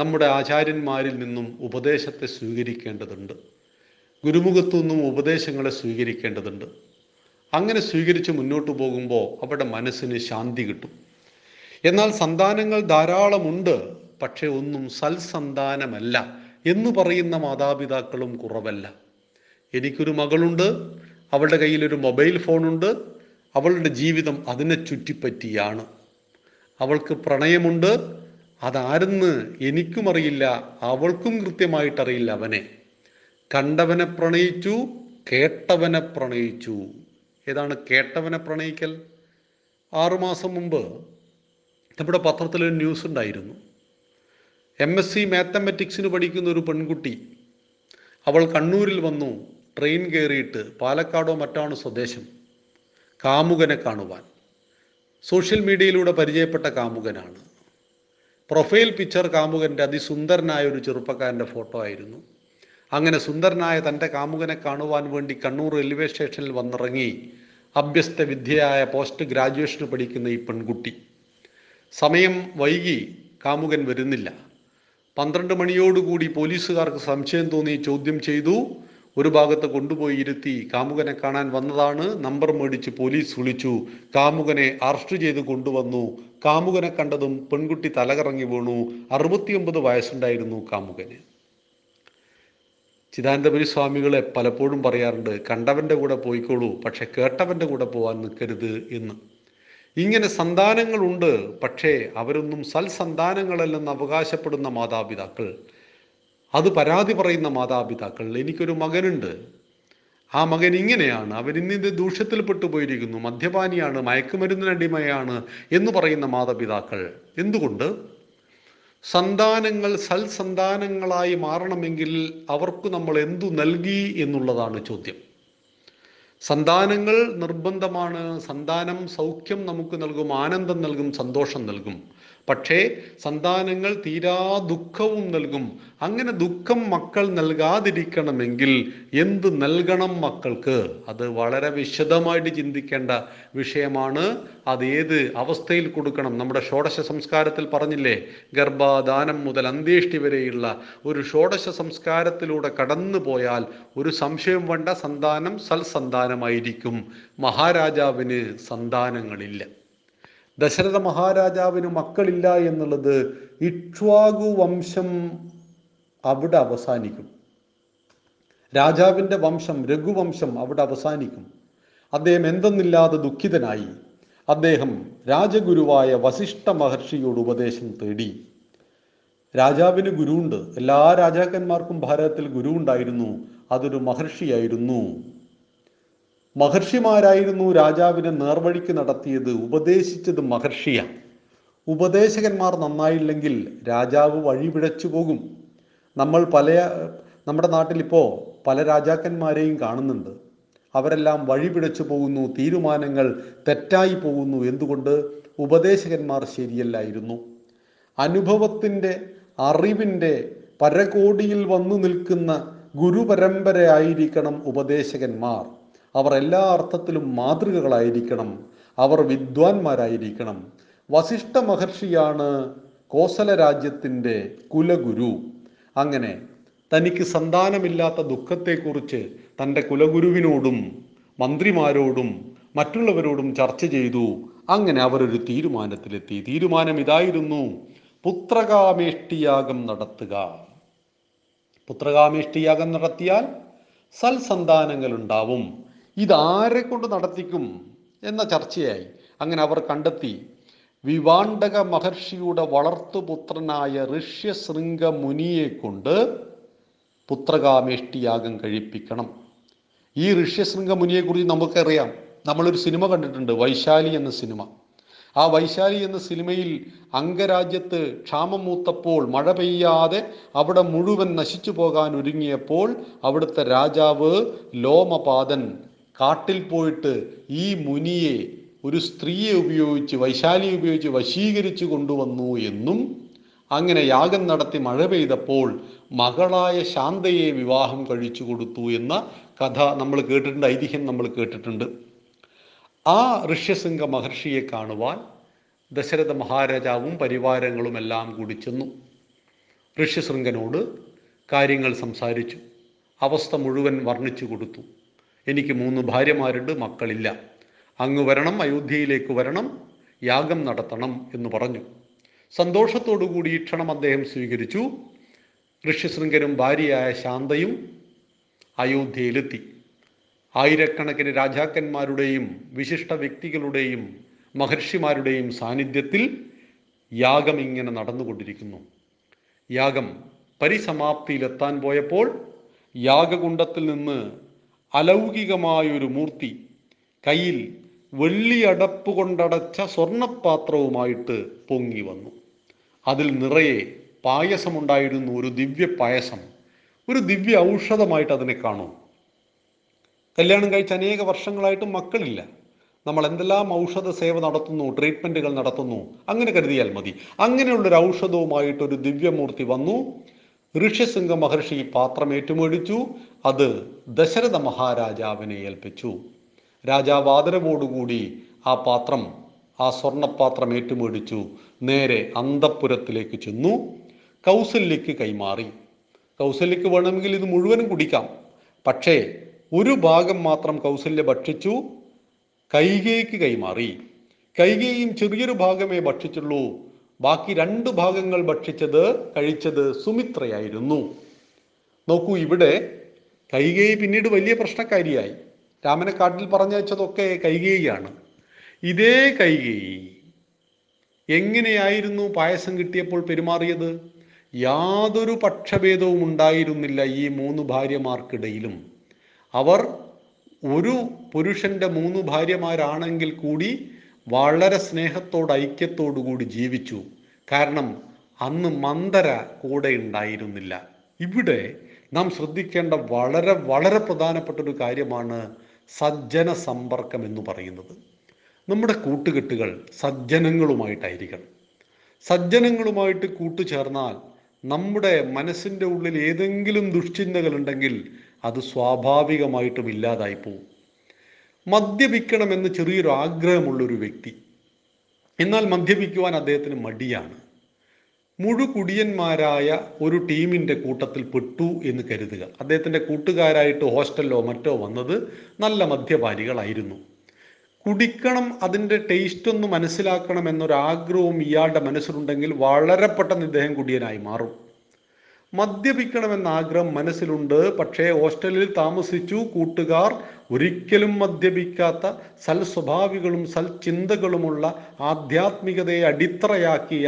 നമ്മുടെ ആചാര്യന്മാരിൽ നിന്നും ഉപദേശത്തെ സ്വീകരിക്കേണ്ടതുണ്ട്. ഗുരുമുഖത്തു നിന്നും ഉപദേശങ്ങളെ സ്വീകരിക്കേണ്ടതുണ്ട്. അങ്ങനെ സ്വീകരിച്ച് മുന്നോട്ട് പോകുമ്പോൾ അവരുടെ മനസ്സിന് ശാന്തി കിട്ടും. എന്നാൽ സന്താനങ്ങൾ ധാരാളമുണ്ട്, പക്ഷെ ഒന്നും സൽസന്താനമല്ല എന്ന് പറയുന്ന മാതാപിതാക്കളും കുറവല്ല. എനിക്കൊരു മകളുണ്ട്, അവളുടെ കയ്യിലൊരു മൊബൈൽ ഫോണുണ്ട്, അവളുടെ ജീവിതം അതിനെ ചുറ്റിപ്പറ്റിയാണ്. അവൾക്ക് പ്രണയമുണ്ട്, അതാരെന്ന് എനിക്കും അറിയില്ല, അവൾക്കും കൃത്യമായിട്ടറിയില്ല. അവനെ കണ്ടവനെ പ്രണയിച്ചു, കേട്ടവനെ പ്രണയിച്ചു. ഏതാണ് കേട്ടവനെ പ്രണയിക്കൽ? ആറുമാസം മുമ്പ് നമ്മുടെ പത്രത്തിലൊരു ന്യൂസ് ഉണ്ടായിരുന്നു. എം എസ് സി മാത്തമാറ്റിക്സിന് പഠിക്കുന്ന ഒരു പെൺകുട്ടി, അവൾ കണ്ണൂരിൽ വന്നു. ട്രെയിൻ കയറിയിട്ട് പാലക്കാടോ മറ്റാണ് സ്വദേശം. കാമുകനെ കാണുവാൻ സോഷ്യൽ മീഡിയയിലൂടെ പരിചയപ്പെട്ട കാമുകനാണ്. പ്രൊഫൈൽ പിക്ചർ കാമുകൻ്റെ അതിസുന്ദരനായ ഒരു ചെറുപ്പക്കാരൻ്റെ ഫോട്ടോ ആയിരുന്നു. അങ്ങനെ സുന്ദരനായ തൻ്റെ കാമുകനെ കാണുവാൻ വേണ്ടി കണ്ണൂർ റെയിൽവേ സ്റ്റേഷനിൽ വന്നിറങ്ങി അഭ്യസ്ത വിദ്യയായ പോസ്റ്റ് ഗ്രാജുവേഷന് പഠിക്കുന്ന ഈ പെൺകുട്ടി. സമയം വൈകി, കാമുകൻ വരുന്നില്ല. പന്ത്രണ്ട് മണിയോടുകൂടി പോലീസുകാർക്ക് സംശയം തോന്നി, ചോദ്യം ചെയ്തു. ഒരു ഭാഗത്ത് കൊണ്ടുപോയി ഇരുത്തി. കാമുകനെ കാണാൻ വന്നതാണ്, നമ്പർ മേടിച്ച് പോലീസ് വിളിച്ചു. കാമുകനെ അറസ്റ്റ് ചെയ്ത് കൊണ്ടുവന്നു. കാമുകനെ കണ്ടതും പെൺകുട്ടി തലകറങ്ങി വീണു. അറുപത്തിയൊമ്പത് വയസ്സുണ്ടായിരുന്നു കാമുകന്. ചിദാനന്ദപുരി സ്വാമികളെ പലപ്പോഴും പറയാറുണ്ട്, കണ്ടവൻ്റെ കൂടെ പോയിക്കോളൂ, പക്ഷെ കേട്ടവൻ്റെ കൂടെ പോകാൻ നിൽക്കരുത് എന്ന്. ഇങ്ങനെ സന്താനങ്ങളുണ്ട്, പക്ഷേ അവരൊന്നും സൽസന്താനങ്ങളല്ലെന്ന് അവകാശപ്പെടുന്ന മാതാപിതാക്കൾ, അത് പരാതി പറയുന്ന മാതാപിതാക്കൾ, എനിക്കൊരു മകനുണ്ട്, ആ മകൻ ഇങ്ങനെയാണ്, അവരിന്നിൻ്റെ ദൂഷ്യത്തിൽ പെട്ടുപോയിരിക്കുന്നു, മദ്യപാനിയാണ്, മയക്കുമരുന്നിനടിമയാണ് എന്ന് പറയുന്ന മാതാപിതാക്കൾ. എന്തുകൊണ്ട്? സന്താനങ്ങൾ സൽസന്താനങ്ങളായി മാറണമെങ്കിൽ അവർക്ക് നമ്മൾ എന്തു നൽകി എന്നുള്ളതാണ് ചോദ്യം. സന്താനങ്ങൾ നിർബന്ധമാണ്. സന്താനം സൗഖ്യം നമുക്ക് നൽകും, ആനന്ദം നൽകും, സന്തോഷം നൽകും. പക്ഷേ സന്താനങ്ങൾ തീരാ ദുഃഖവും നൽകും. അങ്ങനെ ദുഃഖം മക്കൾ നൽകാതിരിക്കണമെങ്കിൽ എന്ത് നൽകണം മക്കൾക്ക്? അത് വളരെ വിശദമായിട്ട് ചിന്തിക്കേണ്ട വിഷയമാണ്. അത് ഏത് അവസ്ഥയിൽ കൊടുക്കണം? നമ്മുടെ ഷോഡശ സംസ്കാരത്തിൽ പറഞ്ഞില്ലേ, ഗർഭാധാനം മുതൽ അന്ത്യേഷ്ടി വരെയുള്ള ഒരു ഷോഡശ സംസ്കാരത്തിലൂടെ കടന്നു പോയാൽ ഒരു സംശയം വേണ്ട, സന്താനം സൽസന്താനമായിരിക്കും. മഹാരാജാവിന് സന്താനങ്ങളില്ല. ദശരഥ മഹാരാജാവിന് മക്കളില്ല എന്നുള്ളത് ഇക്ഷ്വാഗു വംശം അവിടെ അവസാനിക്കും. രാജാവിൻ്റെ വംശം രഘുവംശം അവിടെ അവസാനിക്കും. അദ്ദേഹം എന്തെന്നില്ലാതെ ദുഃഖിതനായി. അദ്ദേഹം രാജഗുരുവായ വസിഷ്ഠ മഹർഷിയോട് ഉപദേശം തേടി. രാജാവിന് ഗുരുവുണ്ട്. എല്ലാ രാജാക്കന്മാർക്കും ഭാരതത്തിൽ ഗുരുവുണ്ടായിരുന്നു. അതൊരു മഹർഷിയായിരുന്നു. മഹർഷിമാരായിരുന്നു രാജാവിനെ നേർവഴിക്ക് നടത്തിയത്, ഉപദേശിച്ചത് മഹർഷിയാണ്. ഉപദേശകന്മാർ നന്നായില്ലെങ്കിൽ രാജാവ് വഴിപിഴച്ചു പോകും. നമ്മൾ പല നമ്മുടെ നാട്ടിലിപ്പോൾ പല രാജാക്കന്മാരെയും കാണുന്നുണ്ട്. അവരെല്ലാം വഴിപിഴച്ചു പോകുന്നു, തീരുമാനങ്ങൾ തെറ്റായി പോകുന്നു. എന്തുകൊണ്ട്? ഉപദേശകന്മാർ ശരിയല്ലായിരുന്നു. അനുഭവത്തിൻ്റെ, അറിവിൻ്റെ പരകോടിയിൽ വന്നു നിൽക്കുന്ന ഗുരുപരമ്പരയായിരിക്കണം ഉപദേശകന്മാർ. അവർ എല്ലാ അർത്ഥത്തിലും മാതൃകകളായിരിക്കണം, അവർ വിദ്വാൻമാരായിരിക്കണം. വസിഷ്ഠ മഹർഷിയാണ് കോസല രാജ്യത്തിൻ്റെ കുലഗുരു. അങ്ങനെ തനിക്ക് സന്താനമില്ലാത്ത ദുഃഖത്തെക്കുറിച്ച് തൻ്റെ കുലഗുരുവിനോടും മന്ത്രിമാരോടും മറ്റുള്ളവരോടും ചർച്ച ചെയ്തു. അങ്ങനെ അവരൊരു തീരുമാനത്തിലെത്തി. തീരുമാനം ഇതായിരുന്നു: പുത്രകാമേഷ്ടിയാഗം നടത്തുക. പുത്രകാമേഷ്ടിയാഗം നടത്തിയാൽ സൽസന്താനങ്ങൾ ഉണ്ടാവും. ഇതാരെ കൊണ്ട് നടത്തിക്കും എന്ന ചർച്ചയായി. അങ്ങനെ അവർ കണ്ടെത്തി വിവാണ്ടക മഹർഷിയുടെ വളർത്തുപുത്രനായ ഋഷ്യശൃംഗ മുനിയെ കൊണ്ട് പുത്രകാമേഷ്ടിയാഗം കഴിപ്പിക്കണം. ഈ ഋഷ്യശൃംഗ മുനിയെക്കുറിച്ച് നമുക്കറിയാം. നമ്മളൊരു സിനിമ കണ്ടിട്ടുണ്ട്, വൈശാലി എന്ന സിനിമ. ആ വൈശാലി എന്ന സിനിമയിൽ അംഗരാജ്യത്ത് ക്ഷാമം മൂത്തപ്പോൾ, മഴ പെയ്യാതെ അവിടെ മുഴുവൻ നശിച്ചു പോകാൻ ഒരുങ്ങിയപ്പോൾ അവിടുത്തെ രാജാവ് ലോമപാദൻ കാട്ടിൽ പോയിട്ട് ഈ മുനിയെ, ഒരു സ്ത്രീയെ ഉപയോഗിച്ച്, വൈശാലിയെ ഉപയോഗിച്ച് വശീകരിച്ചു കൊണ്ടുവന്നു എന്നും, അങ്ങനെ യാഗം നടത്തി മഴ പെയ്തപ്പോൾ മകളായ ശാന്തയെ വിവാഹം കഴിച്ചു കൊടുത്തു എന്ന കഥ നമ്മൾ കേട്ടിട്ടുണ്ട്, ഐതിഹ്യം നമ്മൾ കേട്ടിട്ടുണ്ട്. ആ ഋഷ്യശൃംഗ മഹർഷിയെ കാണുവാൻ ദശരഥ മഹാരാജാവും പരിവാരങ്ങളും എല്ലാം കൂടി ചെന്നു. ഋഷ്യശൃംഗനോട് കാര്യങ്ങൾ സംസാരിച്ചു, അവസ്ഥ മുഴുവൻ വർണ്ണിച്ചു കൊടുത്തു. എനിക്ക് മൂന്ന് ഭാര്യമാരുണ്ട്, മക്കളില്ല, അങ്ങ് വരണം, അയോധ്യയിലേക്ക് വരണം, യാഗം നടത്തണം എന്ന് പറഞ്ഞു. സന്തോഷത്തോടു കൂടി ഈ ക്ഷണം അദ്ദേഹം സ്വീകരിച്ചു. ഋഷ്യശൃംഗനും ഭാര്യയായ ശാന്തയും അയോധ്യയിലെത്തി. ആയിരക്കണക്കിന് രാജാക്കന്മാരുടെയും വിശിഷ്ട വ്യക്തികളുടെയും മഹർഷിമാരുടെയും സാന്നിധ്യത്തിൽ യാഗം ഇങ്ങനെ നടന്നുകൊണ്ടിരിക്കുന്നു. യാഗം പരിസമാപ്തിയിലെത്താൻ പോയപ്പോൾ യാഗകുണ്ഡത്തിൽ നിന്ന് അലൗകികമായൊരു മൂർത്തി കയ്യിൽ വെള്ളിയടപ്പ് കൊണ്ടടച്ച സ്വർണപാത്രവുമായിട്ട് പൊങ്ങി വന്നു. അതിൽ നിറയെ പായസമുണ്ടായിരുന്നു, ഒരു ദിവ്യ പായസം, ഒരു ദിവ്യ ഔഷധമായിട്ട് അതിനെ കാണും. കല്യാണം കഴിച്ച് അനേക വർഷങ്ങളായിട്ടും മക്കളില്ല. നമ്മൾ എന്തെല്ലാം ഔഷധ സേവ നടത്തുന്നു, ട്രീറ്റ്മെൻറ്റുകൾ നടത്തുന്നു, അങ്ങനെ കരുതിയാൽ മതി. അങ്ങനെയുള്ളൊരു ഔഷധവുമായിട്ടൊരു ദിവ്യമൂർത്തി വന്നു. ഋഷ്യശൃംഗ മഹർഷി പാത്രം ഏറ്റുമേടിച്ചു. അത് ദശരഥ മഹാരാജാവിനെ ഏൽപ്പിച്ചു. രാജാവ് ആദരവോടുകൂടി ആ പാത്രം, ആ സ്വർണപാത്രം ഏറ്റുമേടിച്ചു നേരെ അന്തഃപുരത്തിലേക്ക് ചെന്നു. കൗസല്യക്ക് കൈമാറി. കൗസല്യക്ക് വേണമെങ്കിൽ ഇത് മുഴുവനും കുടിക്കാം, പക്ഷേ ഒരു ഭാഗം മാത്രം കൗസല്യ ഭക്ഷിച്ചു. കൈകേയിക്ക് കൈമാറി. കൈകേയിയും ചെറിയൊരു ഭാഗമേ ഭക്ഷിച്ചുള്ളൂ. ബാക്കി രണ്ട് ഭാഗങ്ങൾ ഭക്ഷിച്ചത് കഴിച്ചത് സുമിത്രയായിരുന്നു. നോക്കൂ, ഇവിടെ കൈകേയി പിന്നീട് വലിയ പ്രശ്നക്കാരിയായി. രാമനെ കാട്ടിൽ പറഞ്ഞയച്ചതൊക്കെ കൈകേയിയാണ്. ഇതേ കൈകേയി എങ്ങനെയായിരുന്നു പായസം കിട്ടിയപ്പോൾ പെരുമാറിയത്? യാതൊരു പക്ഷഭേദവും ഉണ്ടായിരുന്നില്ല ഈ മൂന്ന് ഭാര്യമാർക്കിടയിലും. അവർ ഒരു പുരുഷൻ്റെ മൂന്ന് ഭാര്യമാരാണെങ്കിൽ കൂടി വളരെ സ്നേഹത്തോട്, ഐക്യത്തോടു കൂടി ജീവിച്ചു. കാരണം അന്ന് മന്ദര കൂടെ ഉണ്ടായിരുന്നില്ല. ഇവിടെ നാം ശ്രദ്ധിക്കേണ്ട വളരെ വളരെ പ്രധാനപ്പെട്ടൊരു കാര്യമാണ് സജ്ജന സമ്പർക്കം എന്ന് പറയുന്നത്. നമ്മുടെ കൂട്ടുകെട്ടുകൾ സജ്ജനങ്ങളുമായിട്ടായിരിക്കണം. സജ്ജനങ്ങളുമായിട്ട് കൂട്ടുചേർന്നാൽ നമ്മുടെ മനസ്സിൻ്റെ ഉള്ളിൽ ഏതെങ്കിലും ദുഷ്ചിന്തകളുണ്ടെങ്കിൽ അത് സ്വാഭാവികമായിട്ടും ഇല്ലാതായി പോവും. മദ്യപിക്കണമെന്ന് ചെറിയൊരു ആഗ്രഹമുള്ളൊരു വ്യക്തി, എന്നാൽ മദ്യപിക്കുവാൻ അദ്ദേഹത്തിന് മടിയാണ്. മുഴുകുടിയന്മാരായ ഒരു ടീമിൻ്റെ കൂട്ടത്തിൽ പെട്ടു എന്ന് കരുതുക. അദ്ദേഹത്തിൻ്റെ കൂട്ടുകാരായിട്ട് ഹോസ്റ്റലിലോ മറ്റോ വന്നത് നല്ല മദ്യപാനികളായിരുന്നു. കുടിക്കണം, അതിൻ്റെ ടേസ്റ്റ് ഒന്ന് മനസ്സിലാക്കണം എന്നൊരാഗ്രഹവും ഇയാളുടെ മനസ്സിലുണ്ടെങ്കിൽ വളരെ പെട്ടെന്ന് ഇദ്ദേഹം കുടിയനായി മാറും. മദ്യപിക്കണമെന്ന ആഗ്രഹം മനസ്സിലുണ്ട്, പക്ഷേ ഹോസ്റ്റലിൽ താമസിച്ചു. കൂട്ടുകാർ ഒരിക്കലും മദ്യപിക്കാത്ത സൽസ്വഭാവികളും സൽചിന്തകളുമുള്ള ആധ്യാത്മികതയെ അടിത്തറയാക്കിയ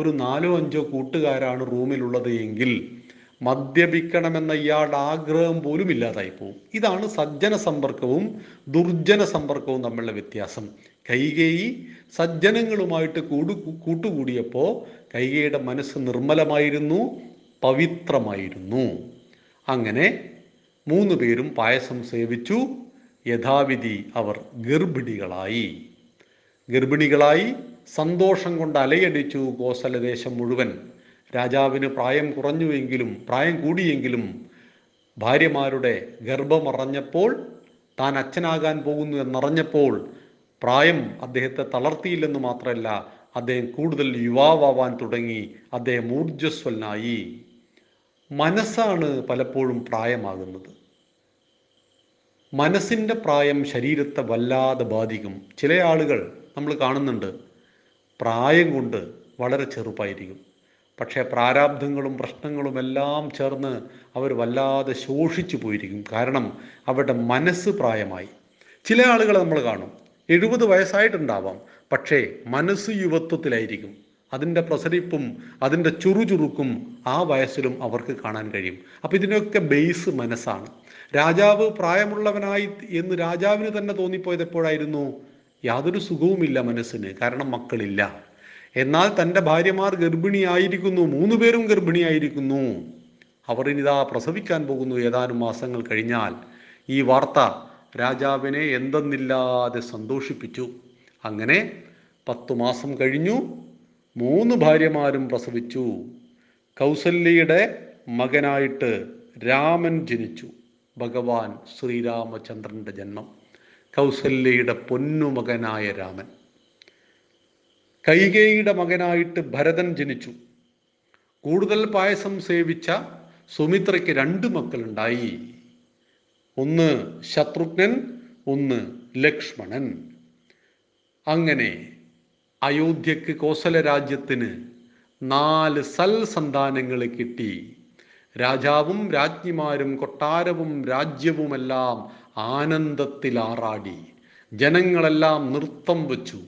ഒരു നാലോ അഞ്ചോ കൂട്ടുകാരാണ് റൂമിലുള്ളത് എങ്കിൽ മദ്യപിക്കണമെന്ന ഇയാളുടെ ആഗ്രഹം പോലും ഇല്ലാതായി പോവും. ഇതാണ് സജ്ജന സമ്പർക്കവും ദുർജന സമ്പർക്കവും തമ്മിലുള്ള വ്യത്യാസം. കൈകേയി സജ്ജനങ്ങളുമായിട്ട് കൂടു കൂട്ടുകൂടിയപ്പോൾ കൈകേയിയുടെ മനസ്സ് നിർമ്മലമായിരുന്നു, പവിത്രമായിരുന്നു. അങ്ങനെ മൂന്ന് പേരും പായസം സേവിച്ചു. യഥാവിധി അവർ ഗർഭിണികളായി. ഗർഭിണികളായി സന്തോഷം കൊണ്ട് അലയടിച്ചു കോസലദേശം മുഴുവൻ. രാജാവിന് പ്രായം കുറഞ്ഞുവെങ്കിലും പ്രായം കൂടിയെങ്കിലും ഭാര്യമാരുടെ ഗർഭമറിഞ്ഞപ്പോൾ, താൻ അച്ഛനാകാൻ പോകുന്നു എന്നറിഞ്ഞപ്പോൾ പ്രായം അദ്ദേഹത്തെ തളർത്തിയില്ലെന്ന് മാത്രമല്ല, അദ്ദേഹം കൂടുതൽ യുവാവാൻ തുടങ്ങി. അദ്ദേഹം ഊർജ്ജസ്വലനായി. മനസ്സാണ് പലപ്പോഴും പ്രായമാകുന്നത്. മനസ്സിൻ്റെ പ്രായം ശരീരത്തെ വല്ലാതെ ബാധിക്കും. ചില ആളുകൾ നമ്മൾ കാണുന്നുണ്ട് പ്രായം കൊണ്ട് വളരെ ചെറുപ്പായിരിക്കും, പക്ഷേ പ്രാരാബ്ധങ്ങളും പ്രശ്നങ്ങളും എല്ലാം ചേർന്ന് അവർ വല്ലാതെ ശോഷിച്ചു പോയിരിക്കും. കാരണം അവരുടെ മനസ്സ് പ്രായമായി. ചില ആളുകളെ നമ്മൾ കാണും എഴുപത് വയസ്സായിട്ടുണ്ടാവാം, പക്ഷേ മനസ്സ് യുവത്വത്തിലായിരിക്കും. അതിൻ്റെ പ്രസരിപ്പും അതിൻ്റെ ചുറുചുറുക്കും ആ വയസ്സിലും അവർക്ക് കാണാൻ കഴിയും. അപ്പം ഇതിനൊക്കെ ബേസ് മനസ്സാണ്. രാജാവ് പ്രായമുള്ളവനായി എന്ന് രാജാവിന് തന്നെ തോന്നിപ്പോയത് എപ്പോഴായിരുന്നു? യാതൊരു സുഖവുമില്ല മനസ്സിന്, കാരണം മക്കളില്ല. എന്നാൽ തൻ്റെ ഭാര്യമാർ ഗർഭിണിയായിരിക്കുന്നു, മൂന്നു പേരും ഗർഭിണിയായിരിക്കുന്നു, അവർ ഇനിതാ പ്രസവിക്കാൻ പോകുന്നു ഏതാനും മാസങ്ങൾ കഴിഞ്ഞാൽ. ഈ വാർത്ത രാജാവിനെ എന്തെന്നില്ലാതെ സന്തോഷിപ്പിച്ചു. അങ്ങനെ പത്തു മാസം കഴിഞ്ഞു, മൂന്ന് ഭാര്യമാരും പ്രസവിച്ചു. കൗസല്യയുടെ മകനായിട്ട് രാമൻ ജനിച്ചു. ഭഗവാൻ ശ്രീരാമചന്ദ്രൻ്റെ ജന്മം. കൗസല്യയുടെ പൊന്നുമകനായ രാമൻ. കൈകേയിയുടെ മകനായിട്ട് ഭരതൻ ജനിച്ചു. കൂടുതൽ പായസം സേവിച്ച സുമിത്രയ്ക്ക് രണ്ട് മക്കളുണ്ടായി. ഒന്ന് ശത്രുഘ്നൻ, ഒന്ന് ലക്ഷ്മണൻ. അങ്ങനെ അയോധ്യക്ക് കോസല രാജ്യത്തിന് നാല് സൽസന്താനങ്ങൾ കിട്ടി. രാജാവും രാജ്ഞിമാരും കൊട്ടാരവും രാജ്യവുമെല്ലാം ആനന്ദത്തിലാറാടി. ജനങ്ങളെല്ലാം നൃത്തം വച്ചു.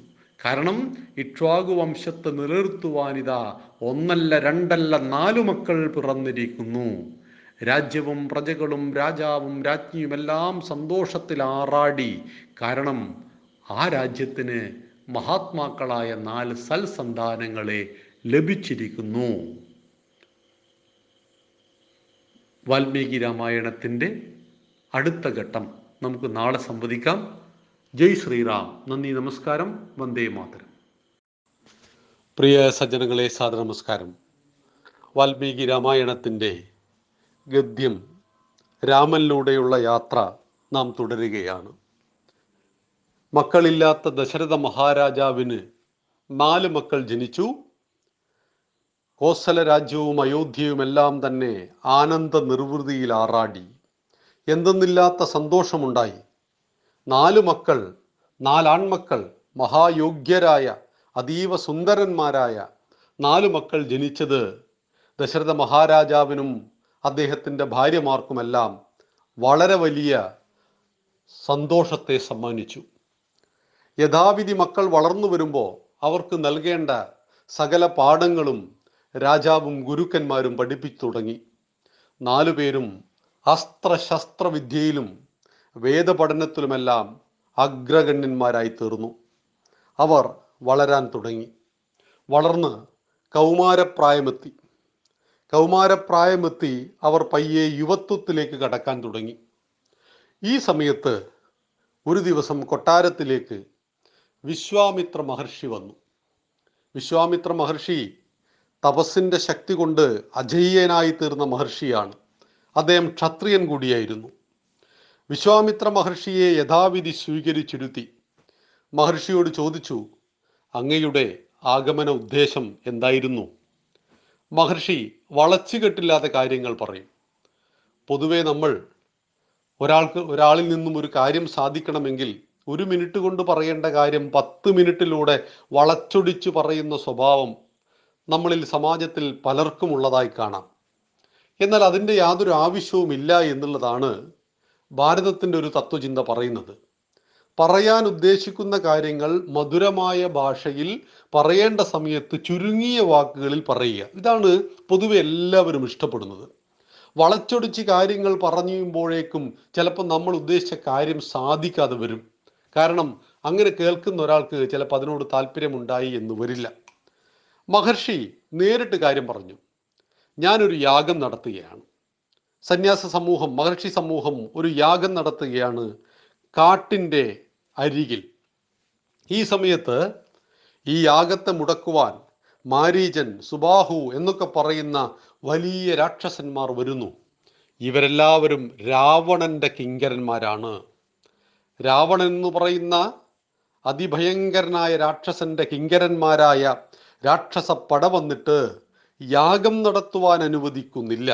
കാരണം ഇക്ഷ്വാഗു വംശത്തെ നിലനിർത്തുവാനിതാ ഒന്നല്ല രണ്ടല്ല നാലു മക്കൾ പിറന്നിരിക്കുന്നു. രാജ്യവും പ്രജകളും രാജാവും രാജ്ഞിയുമെല്ലാം സന്തോഷത്തിലാറാടി. കാരണം ആ രാജ്യത്തിന് മഹാത്മാക്കളായ നാല് സൽസന്താനങ്ങളെ ലഭിച്ചിരിക്കുന്നു. വാൽമീകി രാമായണത്തിൻ്റെ അടുത്ത ഘട്ടം നമുക്ക് നാളെ സംവദിക്കാം. ജയ് ശ്രീറാം. നന്ദി, നമസ്കാരം. വന്ദേ മാതരം. പ്രിയ സജ്ജനങ്ങളെ, സാദര നമസ്കാരം. വാൽമീകി രാമായണത്തിൻ്റെ ഗദ്യം രാമനിലൂടെയുള്ള യാത്ര നാം തുടരുകയാണ്. മക്കളില്ലാത്ത ദശരഥ മഹാരാജാവിന് നാല് മക്കൾ ജനിച്ചു. കോസല രാജ്യവും അയോധ്യയുമെല്ലാം തന്നെ ആനന്ദ നിർവൃതിയിൽ ആറാടി. എന്തെന്നില്ലാത്ത സന്തോഷമുണ്ടായി. നാലു മക്കൾ, നാലാൺമക്കൾ, മഹായോഗ്യരായ അതീവ സുന്ദരന്മാരായ നാലു മക്കൾ ജനിച്ചത് ദശരഥ മഹാരാജാവിനും അദ്ദേഹത്തിൻ്റെ ഭാര്യമാർക്കുമെല്ലാം വളരെ വലിയ സന്തോഷത്തെ സമ്മാനിച്ചു. യഥാവിധി മക്കൾ വളർന്നു വരുമ്പോൾ അവർക്ക് നൽകേണ്ട സകല പാഠങ്ങളും രാജാവും ഗുരുക്കന്മാരും പഠിപ്പിച്ചു തുടങ്ങി. നാലുപേരും അസ്ത്രശസ്ത്രവിദ്യയിലും വേദപഠനത്തിലുമെല്ലാം അഗ്രഗണ്യന്മാരായി തീർന്നു. അവർ വളരാൻ തുടങ്ങി. വളർന്ന് കൗമാരപ്രായമെത്തി. കൗമാരപ്രായമെത്തി അവർ പയ്യെ യുവത്വത്തിലേക്ക് കടക്കാൻ തുടങ്ങി. ഈ സമയത്ത് ഒരു ദിവസം കൊട്ടാരത്തിലേക്ക് വിശ്വാമിത്ര മഹർഷി വന്നു. വിശ്വാമിത്ര മഹർഷി തപസ്സിൻ്റെ ശക്തി കൊണ്ട് അജയ്യനായി തീർന്ന മഹർഷിയാണ്. അദ്ദേഹം ക്ഷത്രിയൻ കൂടിയായിരുന്നു. വിശ്വാമിത്ര മഹർഷിയെ യഥാവിധി സ്വീകരിച്ചിരുത്തി. മഹർഷിയോട് ചോദിച്ചു, അങ്ങയുടെ ആഗമന ഉദ്ദേശം എന്തായിരുന്നു? മഹർഷി വളച്ചുകെട്ടില്ലാത്ത കാര്യങ്ങൾ പറയും. പൊതുവെ നമ്മൾ ഒരാൾക്ക് ഒരാളിൽ നിന്നും ഒരു കാര്യം സാധിക്കണമെങ്കിൽ ഒരു മിനിറ്റ് കൊണ്ട് പറയേണ്ട കാര്യം പത്ത് മിനിറ്റിലൂടെ വളച്ചൊടിച്ചു പറയുന്ന സ്വഭാവം നമ്മളിൽ സമാജത്തിൽ പലർക്കും ഉള്ളതായി കാണാം. എന്നാൽ അതിൻ്റെ യാതൊരു ആവശ്യവും ഇല്ല എന്നുള്ളതാണ് ഭാരതത്തിൻ്റെ ഒരു തത്വചിന്ത പറയുന്നത്. പറയാൻ ഉദ്ദേശിക്കുന്ന കാര്യങ്ങൾ മധുരമായ ഭാഷയിൽ പറയേണ്ട സമയത്ത് ചുരുങ്ങിയ വാക്കുകളിൽ പറയുക. ഇതാണ് പൊതുവെ എല്ലാവരും ഇഷ്ടപ്പെടുന്നത്. വളച്ചൊടിച്ച് കാര്യങ്ങൾ പറഞ്ഞുമ്പോഴേക്കും ചിലപ്പോൾ നമ്മൾ ഉദ്ദേശിച്ച കാര്യം സാധിക്കാതെ വരും. കാരണം അങ്ങനെ കേൾക്കുന്ന ഒരാൾക്ക് ചിലപ്പോൾ അതിനോട് താല്പര്യമുണ്ടായി എന്ന് വരില്ല. മഹർഷി നേരിട്ട് കാര്യം പറഞ്ഞു. ഞാനൊരു യാഗം നടത്തുകയാണ്. സന്യാസ സമൂഹം, മഹർഷി സമൂഹം ഒരു യാഗം നടത്തുകയാണ് കാട്ടിൻ്റെ അരികിൽ. ഈ സമയത്ത് ഈ യാഗത്തെ മുടക്കുവാൻ മാരീചൻ, സുബാഹു എന്നൊക്കെ പറയുന്ന വലിയ രാക്ഷസന്മാർ വരുന്നു. ഇവരെല്ലാവരും രാവണൻ്റെ കിങ്കരന്മാരാണ്. രാവണൻ എന്ന് പറയുന്ന അതിഭയങ്കരനായ രാക്ഷസന്റെ കിങ്കരന്മാരായ രാക്ഷസ പട വന്നിട്ട് യാഗം നടത്തുവാൻ അനുവദിക്കുന്നില്ല.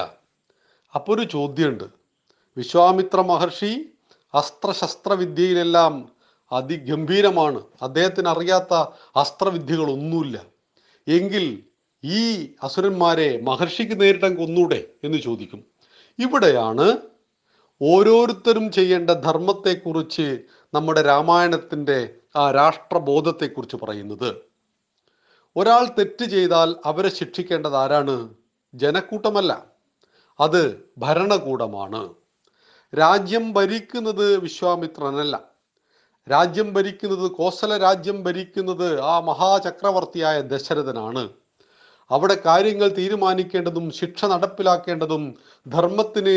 അപ്പോൾ ഒരു ചോദ്യമുണ്ട്. വിശ്വാമിത്ര മഹർഷി അസ്ത്രശസ്ത്രവിദ്യയിലെല്ലാം അതിഗംഭീരമാണ്, അദ്ദേഹത്തിന് അറിയാത്ത അസ്ത്രവിദ്യകളൊന്നുമില്ല. എങ്കിൽ ഈ അസുരന്മാരെ മഹർഷിക്ക് നേരിടാൻ കൊന്നൂടെ എന്ന് ചോദിക്കും. ഇവിടെയാണ് ഓരോരുത്തരും ചെയ്യേണ്ട ധർമ്മത്തെക്കുറിച്ച് നമ്മുടെ രാമായണത്തിൻ്റെ ആ രാഷ്ട്രബോധത്തെക്കുറിച്ച് പറയുന്നത്. ഒരാൾ തെറ്റ് ചെയ്താൽ അവരെ ശിക്ഷിക്കേണ്ടത് ആരാണ്? ജനക്കൂട്ടമല്ല, അത് ഭരണകൂടമാണ്. രാജ്യം ഭരിക്കുന്നത് വിശ്വാമിത്രനല്ല, രാജ്യം ഭരിക്കുന്നത് കോസല രാജ്യം ഭരിക്കുന്നത് ആ മഹാചക്രവർത്തിയായ ദശരഥനാണ്. അവിടെ കാര്യങ്ങൾ തീരുമാനിക്കേണ്ടതും ശിക്ഷ നടപ്പിലാക്കേണ്ടതും ധർമ്മത്തിന്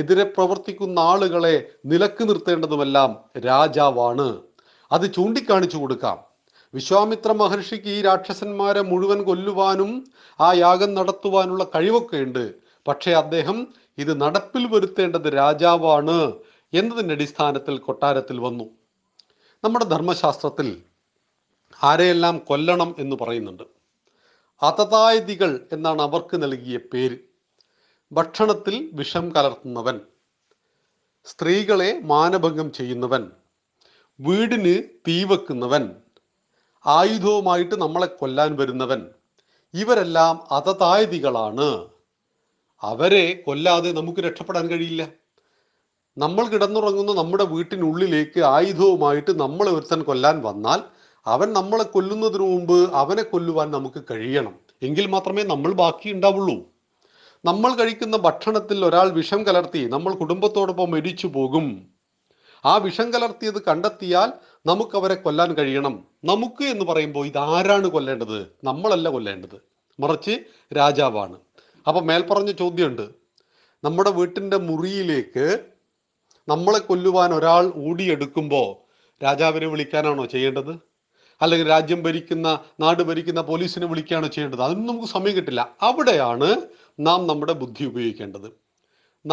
എതിരെ പ്രവർത്തിക്കുന്ന ആളുകളെ നിലക്ക് നിർത്തേണ്ടതുമെല്ലാം രാജാവാണ്. അത് ചൂണ്ടിക്കാണിച്ചു കൊടുക്കാം. വിശ്വാമിത്ര മഹർഷിക്ക് ഈ രാക്ഷസന്മാരെ മുഴുവൻ കൊല്ലുവാനും ആ യാഗം നടത്തുവാനുള്ള കഴിവൊക്കെ ഉണ്ട്. പക്ഷേ അദ്ദേഹം ഇത് നടപ്പിൽ വരുത്തേണ്ടത് രാജാവാണ് എന്നതിൻ്റെ അടിസ്ഥാനത്തിൽ കൊട്ടാരത്തിൽ വന്നു. നമ്മുടെ ധർമ്മശാസ്ത്രത്തിൽ ആരെയെല്ലാം കൊല്ലണം എന്ന് പറയുന്നുണ്ട്. അതതായതികൾ എന്നാണ് അവർക്ക് നൽകിയ പേര്. ഭക്ഷണത്തിൽ വിഷം കലർത്തുന്നവൻ, സ്ത്രീകളെ മാനഭംഗം ചെയ്യുന്നവൻ, വീടിന് തീവെക്കുന്നവൻ, ആയുധവുമായിട്ട് നമ്മളെ കൊല്ലാൻ വരുന്നവൻ, ഇവരെല്ലാം അതതായതികളാണ്. അവരെ കൊല്ലാതെ നമുക്ക് രക്ഷപ്പെടാൻ കഴിയില്ല. നമ്മൾ കിടന്നുറങ്ങുന്ന നമ്മുടെ വീട്ടിനുള്ളിലേക്ക് ആയുധവുമായിട്ട് നമ്മളെ ഒരുത്തൻ കൊല്ലാൻ വന്നാൽ അവൻ നമ്മളെ കൊല്ലുന്നതിന് മുമ്പ് അവനെ കൊല്ലുവാൻ നമുക്ക് കഴിയണം. എങ്കിൽ മാത്രമേ നമ്മൾ ബാക്കി ഉണ്ടാവുള്ളൂ. നമ്മൾ കഴിക്കുന്ന ഭക്ഷണത്തിൽ ഒരാൾ വിഷം കലർത്തി നമ്മൾ കുടുംബത്തോടൊപ്പം മരിച്ചു പോകും. ആ വിഷം കലർത്തിയത് കണ്ടെത്തിയാൽ നമുക്ക് അവരെ കൊല്ലാൻ കഴിയണം. നമുക്ക് എന്ന് പറയുമ്പോൾ ഇതാരാണ് കൊല്ലേണ്ടത്? നമ്മളല്ല കൊല്ലേണ്ടത്, മറിച്ച് രാജാവാണ്. അപ്പം മേൽപ്പറഞ്ഞ ചോദ്യമുണ്ട്. നമ്മുടെ വീട്ടിൻ്റെ മുറിയിലേക്ക് നമ്മളെ കൊല്ലുവാൻ ഒരാൾ ഓടിയെടുക്കുമ്പോൾ രാജാവിനെ വിളിക്കാനാണോ ചെയ്യേണ്ടത്? അല്ലെങ്കിൽ രാജ്യം ഭരിക്കുന്ന നാട് ഭരിക്കുന്ന പോലീസിനെ വിളിക്കുകയാണോ ചെയ്യേണ്ടത്? അതൊന്നും നമുക്ക് സമയം കിട്ടില്ല. അവിടെയാണ് നാം നമ്മുടെ ബുദ്ധി ഉപയോഗിക്കേണ്ടത്.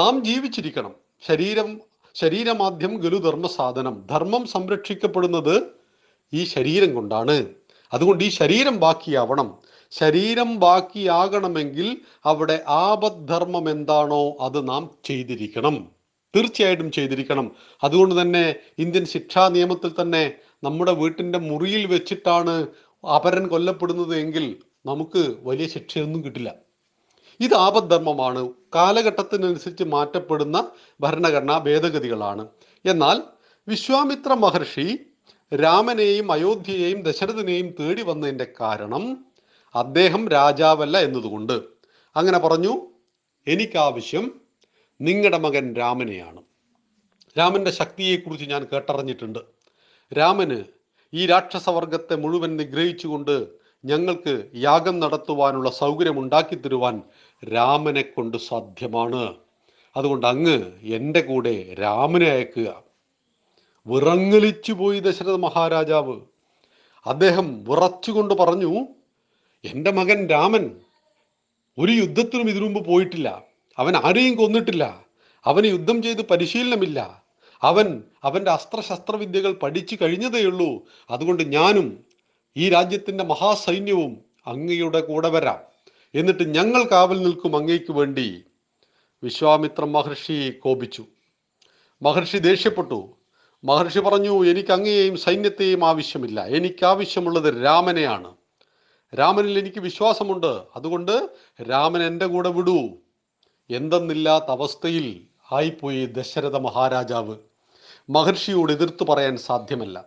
നാം ജീവിച്ചിരിക്കണം. ശരീരം ശരീരമാദ്യം ഗലുധർമ്മ സാധനം. ധർമ്മം സംരക്ഷിക്കപ്പെടുന്നത് ഈ ശരീരം കൊണ്ടാണ്. അതുകൊണ്ട് ഈ ശരീരം ബാക്കിയാവണം. ശരീരം ബാക്കിയാകണമെങ്കിൽ അവിടെ ആപദ്ധർമ്മം എന്താണോ അത് നാം ചെയ്തിരിക്കണം, തീർച്ചയായിട്ടും ചെയ്തിരിക്കണം. അതുകൊണ്ട് തന്നെ ഇന്ത്യൻ ശിക്ഷാ നിയമത്തിൽ തന്നെ നമ്മുടെ വീട്ടിൻ്റെ മുറിയിൽ വെച്ചിട്ടാണ് അപരൻ കൊല്ലപ്പെടുന്നത് എങ്കിൽ നമുക്ക് വലിയ ശിക്ഷയൊന്നും കിട്ടില്ല. ഇത് ആപദ്ധർമ്മമാണ്, കാലഘട്ടത്തിനനുസരിച്ച് മാറ്റപ്പെടുന്ന ഭരണഘടനാ ഭേദഗതികളാണ്. എന്നാൽ വിശ്വാമിത്ര മഹർഷി രാമനെയും അയോധ്യയെയും ദശരഥനെയും തേടി വന്നതിൻ്റെ കാരണം അദ്ദേഹം രാജാവല്ല എന്നതുകൊണ്ട് അങ്ങനെ പറഞ്ഞു, എനിക്കാവശ്യം നിങ്ങളുടെ മകൻ രാമനെയാണ്. രാമൻ്റെ ശക്തിയെക്കുറിച്ച് ഞാൻ കേട്ടറിഞ്ഞിട്ടുണ്ട്. രാമന് ഈ രാക്ഷസവർഗത്തെ മുഴുവൻ നിഗ്രഹിച്ചുകൊണ്ട് ഞങ്ങൾക്ക് യാഗം നടത്തുവാനുള്ള സൗകര്യം ഉണ്ടാക്കി തരുവാൻ രാമനെ കൊണ്ട് സാധ്യമാണ്. അതുകൊണ്ട് അങ്ങ് എൻ്റെ കൂടെ രാമനെ അയക്കുക. വിറങ്ങലിച്ചു പോയി ദശരഥ മഹാരാജാവ്. അദ്ദേഹം വിറച്ചുകൊണ്ട് പറഞ്ഞു, എൻ്റെ മകൻ രാമൻ ഒരു യുദ്ധത്തിനും ഇതിനു മുമ്പ് പോയിട്ടില്ല, അവൻ ആരെയും കൊന്നിട്ടില്ല, അവന് യുദ്ധം ചെയ്ത് പരിശീലനമില്ല, അവൻ അവൻ്റെ അസ്ത്രശസ്ത്രവിദ്യകൾ പഠിച്ചു കഴിഞ്ഞതേയുള്ളൂ. അതുകൊണ്ട് ഞാനും ഈ രാജ്യത്തിൻ്റെ മഹാസൈന്യവും അങ്ങയുടെ കൂടെ വരാം. എന്നിട്ട് ഞങ്ങൾ കാവൽ നിൽക്കും അങ്ങയ്ക്ക് വേണ്ടി. വിശ്വാമിത്ര മഹർഷി കോപിച്ചു, മഹർഷി ദേഷ്യപ്പെട്ടു. മഹർഷി പറഞ്ഞു, എനിക്ക് അങ്ങയെയും സൈന്യത്തെയും ആവശ്യമില്ല, എനിക്കാവശ്യമുള്ളത് രാമനെയാണ്. രാമനിൽ എനിക്ക് വിശ്വാസമുണ്ട്, അതുകൊണ്ട് രാമൻ എൻ്റെ കൂടെ വിടൂ. എന്തെന്നില്ലാത്ത അവസ്ഥയിൽ ആയിപ്പോയി ദശരഥ മഹാരാജാവ്. മഹർഷിയോട് എതിർത്തു പറയാൻ സാധ്യമല്ല.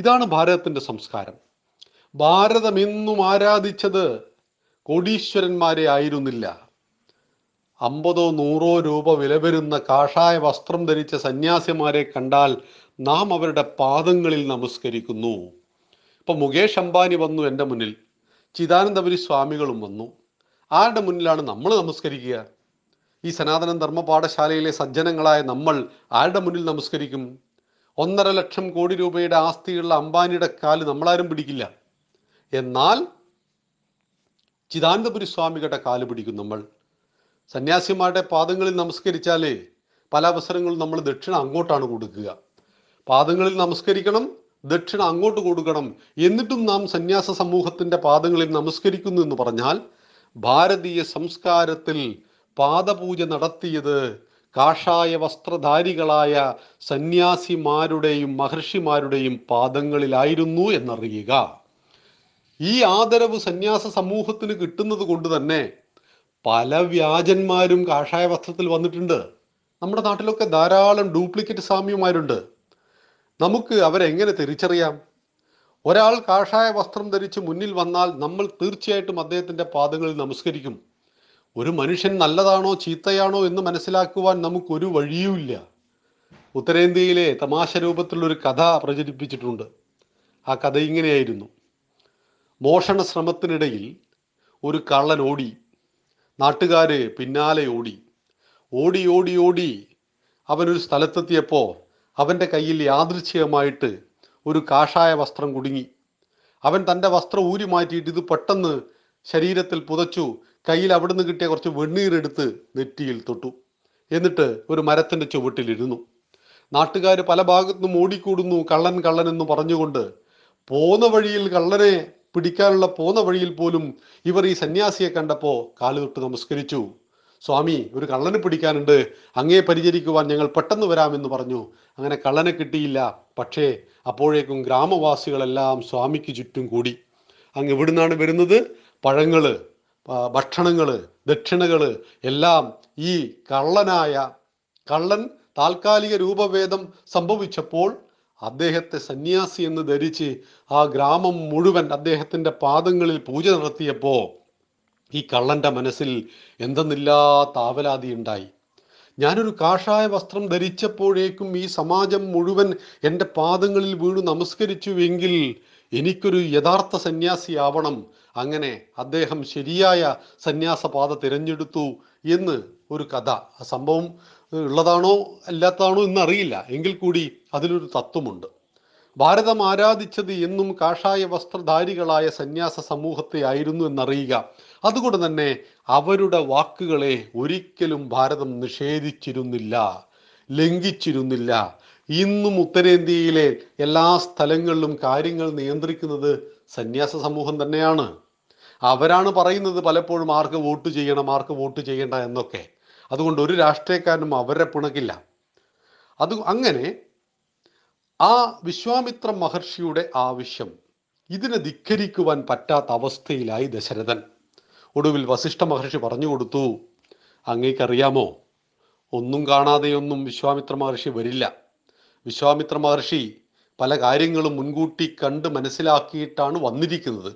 ഇതാണ് ഭാരതത്തിൻ്റെ സംസ്കാരം. ഭാരതം എന്നും ആരാധിച്ചത് കോടീശ്വരന്മാരെ ആയിരുന്നില്ല. അമ്പതോ നൂറോ രൂപ വില വരുന്ന കാഷായ വസ്ത്രം ധരിച്ച സന്യാസിമാരെ കണ്ടാൽ നാം അവരുടെ പാദങ്ങളിൽ നമസ്കരിക്കുന്നു. ഇപ്പം മുകേഷ് അംബാനി വന്നു എൻ്റെ മുന്നിൽ, ചിദാനന്ദപുരി സ്വാമികളും വന്നു. ആരുടെ മുന്നിലാണ് നമ്മൾ നമസ്കരിക്കുക? ഈ സനാതന ധർമ്മ പാഠശാലയിലെ സജ്ജനങ്ങളായ നമ്മൾ ആരുടെ മുന്നിൽ നമസ്കരിക്കും? ഒന്നര ലക്ഷം കോടി രൂപയുടെ ആസ്തിയുള്ള അംബാനിയുടെ കാല് നമ്മളാരും പിടിക്കില്ല. എന്നാൽ ചിദാനന്ദപുരി സ്വാമികളുടെ കാല് പിടിക്കും നമ്മൾ. സന്യാസിമാരുടെ പാദങ്ങളിൽ നമസ്കരിച്ചാലേ പല അവസരങ്ങളും നമ്മൾ ദക്ഷിണ അങ്ങോട്ടാണ് കൊടുക്കുക. പാദങ്ങളിൽ നമസ്കരിക്കണം, ദക്ഷിണ അങ്ങോട്ട് കൊടുക്കണം. എന്നിട്ടും നാം സന്യാസ സമൂഹത്തിൻ്റെ പാദങ്ങളിൽ നമസ്കരിക്കുന്നു എന്ന് പറഞ്ഞാൽ ഭാരതീയ സംസ്കാരത്തിൽ പാദപൂജ നടത്തിയത് കാഷായ വസ്ത്രധാരികളായ സന്യാസിമാരുടെയും മഹർഷിമാരുടെയും പാദങ്ങളിലായിരുന്നു എന്നറിയുക. ഈ ആദരവ് സന്യാസ സമൂഹത്തിന് കിട്ടുന്നത് കൊണ്ട് തന്നെ പല വ്യാജന്മാരും കാഷായ വസ്ത്രത്തിൽ വന്നിട്ടുണ്ട്. നമ്മുടെ നാട്ടിലൊക്കെ ധാരാളം ഡ്യൂപ്ലിക്കേറ്റ് സ്വാമിമാരുണ്ട്. നമുക്ക് അവരെങ്ങനെ തിരിച്ചറിയാം? ഒരാൾ കാഷായ വസ്ത്രം ധരിച്ച് മുന്നിൽ വന്നാൽ നമ്മൾ തീർച്ചയായിട്ടും അദ്ദേഹത്തിൻ്റെ പാദങ്ങളിൽ നമസ്കരിക്കും. ഒരു മനുഷ്യൻ നല്ലതാണോ ചീത്തയാണോ എന്ന് മനസ്സിലാക്കുവാൻ നമുക്കൊരു വഴിയുമില്ല. ഉത്തരേന്ത്യയിലെ തമാശ രൂപത്തിലുള്ളൊരു കഥ പ്രചരിപ്പിച്ചിട്ടുണ്ട്. ആ കഥ ഇങ്ങനെയായിരുന്നു. മോഷണ ശ്രമത്തിനിടയിൽ ഒരു കള്ളൻ ഓടി, നാട്ടുകാർ പിന്നാലെ ഓടി, ഓടി ഓടി ഓടി അവനൊരു സ്ഥലത്തെത്തിയപ്പോൾ അവൻ്റെ കയ്യിൽ യാദൃച്ഛികമായിട്ട് ഒരു കാഷായ വസ്ത്രം കുടുങ്ങി. അവൻ തൻ്റെ വസ്ത്രം ഊരി മാറ്റിയിട്ട് ഇത് പെട്ടെന്ന് ശരീരത്തിൽ പുതച്ചു. കയ്യിൽ അവിടുന്ന് കിട്ടിയ കുറച്ച് വെണ്ണീരെടുത്ത് നെറ്റിയിൽ തൊട്ടു. എന്നിട്ട് ഒരു മരത്തിൻ്റെ ചുവട്ടിലിരുന്നു. നാട്ടുകാർ പല ഭാഗത്തുനിന്നും ഓടിക്കൂടുന്നു കള്ളൻ കള്ളൻ എന്ന് പറഞ്ഞുകൊണ്ട്. പോന്ന വഴിയിൽ കള്ളനെ പിടിക്കാനുള്ള പോന്ന വഴിയിൽ പോലും ഇവർ ഈ സന്യാസിയെ കണ്ടപ്പോൾ കാല് തൊട്ട് നമസ്കരിച്ചു. സ്വാമി, ഒരു കള്ളനെ പിടിക്കാനുണ്ട്, അങ്ങയെ പരിചരിക്കുവാൻ ഞങ്ങൾ പെട്ടെന്ന് വരാമെന്ന് പറഞ്ഞു. അങ്ങനെ കള്ളനെ കിട്ടിയില്ല. പക്ഷേ അപ്പോഴേക്കും ഗ്രാമവാസികളെല്ലാം സ്വാമിക്ക് ചുറ്റും കൂടി. അങ്ങ് എവിടുന്നാണ് വരുന്നത്? പഴങ്ങൾ, ഭക്ഷണങ്ങൾ, ദക്ഷിണകൾ എല്ലാം ഈ കള്ളനായ കള്ളൻ താൽക്കാലിക രൂപഭേദം സംഭവിച്ചപ്പോൾ അദ്ദേഹത്തെ സന്യാസി എന്ന് ധരിച്ച് ആ ഗ്രാമം മുഴുവൻ അദ്ദേഹത്തിൻ്റെ പാദങ്ങളിൽ പൂജ നടത്തിയപ്പോൾ ഈ കള്ളൻ്റെ മനസ്സിൽ എന്തെന്നില്ലാത്ത ആവലാതി ഉണ്ടായി. ഞാനൊരു കാഷായ വസ്ത്രം ധരിച്ചപ്പോഴേക്കും ഈ സമാജം മുഴുവൻ എൻ്റെ പാദങ്ങളിൽ വീണു നമസ്കരിച്ചുവെങ്കിൽ എനിക്കൊരു യഥാർത്ഥ സന്യാസിയാവണം. അങ്ങനെ അദ്ദേഹം ശരിയായ സന്യാസപാത തിരഞ്ഞെടുത്തു എന്ന് ഒരു കഥ. ആ സംഭവം ഉള്ളതാണോ അല്ലാത്തതാണോ എന്നറിയില്ല. എങ്കിൽ കൂടി അതിലൊരു തത്വമുണ്ട്. ഭാരതം ആരാധിച്ചത് എന്നും കാഷായ വസ്ത്രധാരികളായ സന്യാസ സമൂഹത്തെ ആയിരുന്നു എന്നറിയുക. അതുകൊണ്ട് തന്നെ അവരുടെ വാക്കുകളെ ഒരിക്കലും ഭാരതം നിഷേധിച്ചിരുന്നില്ല, ലംഘിച്ചിരുന്നില്ല. ഇന്നും ഉത്തരേന്ത്യയിലെ എല്ലാ സ്ഥലങ്ങളിലും കാര്യങ്ങൾ നിയന്ത്രിക്കുന്നത് സന്യാസ സമൂഹം തന്നെയാണ്. അവരാണ് പറയുന്നത് പലപ്പോഴും ആർക്ക് വോട്ട് ചെയ്യണം, ആർക്ക് വോട്ട് ചെയ്യേണ്ട എന്നൊക്കെ. അതുകൊണ്ട് ഒരു രാഷ്ട്രീയക്കാരനും അവരെ പിണക്കില്ല. അത് അങ്ങനെ ആ വിശ്വാമിത്ര മഹർഷിയുടെ ആവശ്യം ഇതിനെ ധിക്കരിക്കുവാൻ പറ്റാത്ത അവസ്ഥയിലായി ദശരഥൻ. ഒടുവിൽ വസിഷ്ഠ മഹർഷി പറഞ്ഞു കൊടുത്തു, അങ്ങേക്കറിയാമോ, ഒന്നും കാണാതെയൊന്നും വിശ്വാമിത്ര മഹർഷി വരില്ല. വിശ്വാമിത്ര മഹർഷി പല കാര്യങ്ങളും മുൻകൂട്ടി കണ്ട് മനസ്സിലാക്കിയിട്ടാണ് വന്നിരിക്കുന്നത്.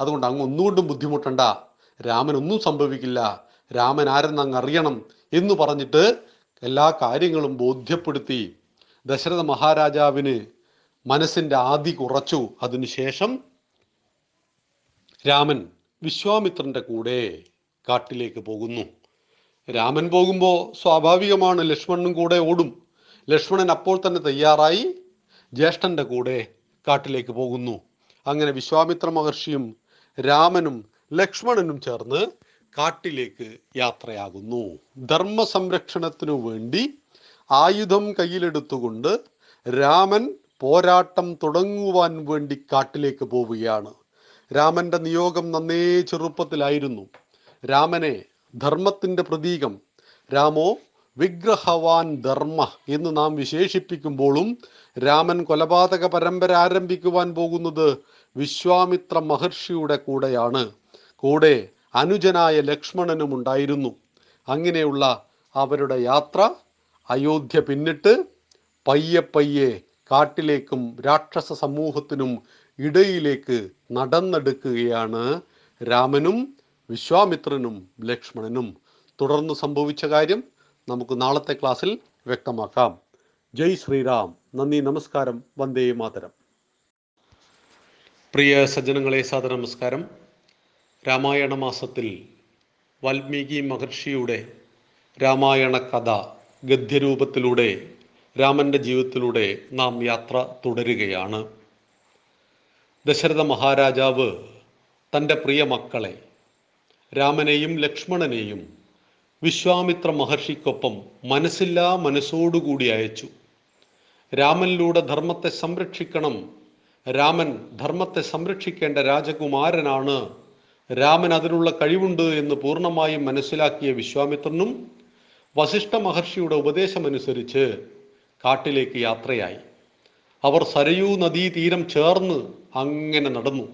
അതുകൊണ്ട് അങ്ങ് ഒന്നുകൊണ്ടും ബുദ്ധിമുട്ടണ്ട, രാമൻ ഒന്നും സംഭവിക്കില്ല, രാമൻ ആരെന്ന് അങ്ങ് അറിയണം എന്ന് പറഞ്ഞിട്ട് എല്ലാ കാര്യങ്ങളും ബോധ്യപ്പെടുത്തി ദശരഥ മഹാരാജാവിന് മനസ്സിൻ്റെ ആദി കുറച്ചു. അതിനുശേഷം രാമൻ വിശ്വാമിത്രൻ്റെ കൂടെ കാട്ടിലേക്ക് പോകുന്നു. രാമൻ പോകുമ്പോൾ സ്വാഭാവികമാണ് ലക്ഷ്മണനും കൂടെ ഓടും. ലക്ഷ്മണൻ അപ്പോൾ തന്നെ തയ്യാറായി ജ്യേഷ്ഠൻ്റെ കൂടെ കാട്ടിലേക്ക് പോകുന്നു. അങ്ങനെ വിശ്വാമിത്ര മഹർഷിയും രാമനും ലക്ഷ്മണനും ചേർന്ന് കാട്ടിലേക്ക് യാത്രയാകുന്നു. ധർമ്മ സംരക്ഷണത്തിനു വേണ്ടി ആയുധം കയ്യിലെടുത്തുകൊണ്ട് രാമൻ പോരാട്ടം തുടങ്ങുവാൻ വേണ്ടി കാട്ടിലേക്ക് പോവുകയാണ്. രാമൻ്റെ നിയോഗം നന്നേ ചെറുപ്പത്തിലായിരുന്നു. രാമനെ ധർമ്മത്തിൻ്റെ പ്രതീകം, രാമോ വിഗ്രഹവാൻ ധർമ്മ എന്ന് നാം വിശേഷിപ്പിക്കുമ്പോഴും രാമൻ കൊലപാതക പരമ്പര ആരംഭിക്കുവാൻ പോകുന്നത് വിശ്വാമിത്ര മഹർഷിയുടെ കൂടെയാണ്. കൂടെ അനുജനായ ലക്ഷ്മണനും ഉണ്ടായിരുന്നു. അങ്ങനെയുള്ള അവരുടെ യാത്ര അയോധ്യ പിന്നിട്ട് പയ്യെ പയ്യെ കാട്ടിലേക്കും രാക്ഷസ സമൂഹത്തിനും ഇടയിലേക്ക് നടന്നെടുക്കുകയാണ് രാമനും വിശ്വാമിത്രനും ലക്ഷ്മണനും. തുടർന്ന് സംഭവിച്ച കാര്യം നമുക്ക് നാളത്തെ ക്ലാസ്സിൽ വ്യക്തമാക്കാം. ജയ് ശ്രീറാം. നന്ദി, നമസ്കാരം. വന്ദേ മാതരം. പ്രിയ സജ്ജനങ്ങളെ, സാദര നമസ്കാരം. രാമായണ മാസത്തിൽ വാൽമീകി മഹർഷിയുടെ രാമായണ കഥ ഗദ്യരൂപത്തിലൂടെ രാമൻ്റെ ജീവിതത്തിലൂടെ നാം യാത്ര തുടരുകയാണ്. ദശരഥ മഹാരാജാവ് തൻ്റെ പ്രിയ മക്കളെ രാമനെയും ലക്ഷ്മണനെയും വിശ്വാമിത്ര മഹർഷിക്കൊപ്പം മനസ്സില്ലാ മനസ്സോടുകൂടി അയച്ചു. രാമനിലൂടെ ധർമ്മത്തെ സംരക്ഷിക്കണം, രാമൻ ധർമ്മത്തെ സംരക്ഷിക്കേണ്ട രാജകുമാരനാണ്, രാമൻ അതിനുള്ള കഴിവുണ്ട് എന്ന് പൂർണ്ണമായും മനസ്സിലാക്കിയ വിശ്വാമിത്രനും വസിഷ്ഠ മഹർഷിയുടെ ഉപദേശമനുസരിച്ച് കാട്ടിലേക്ക് യാത്രയായി. അവർ സരയൂ നദീതീരം ചേർന്ന് അങ്ങനെ നടന്നു.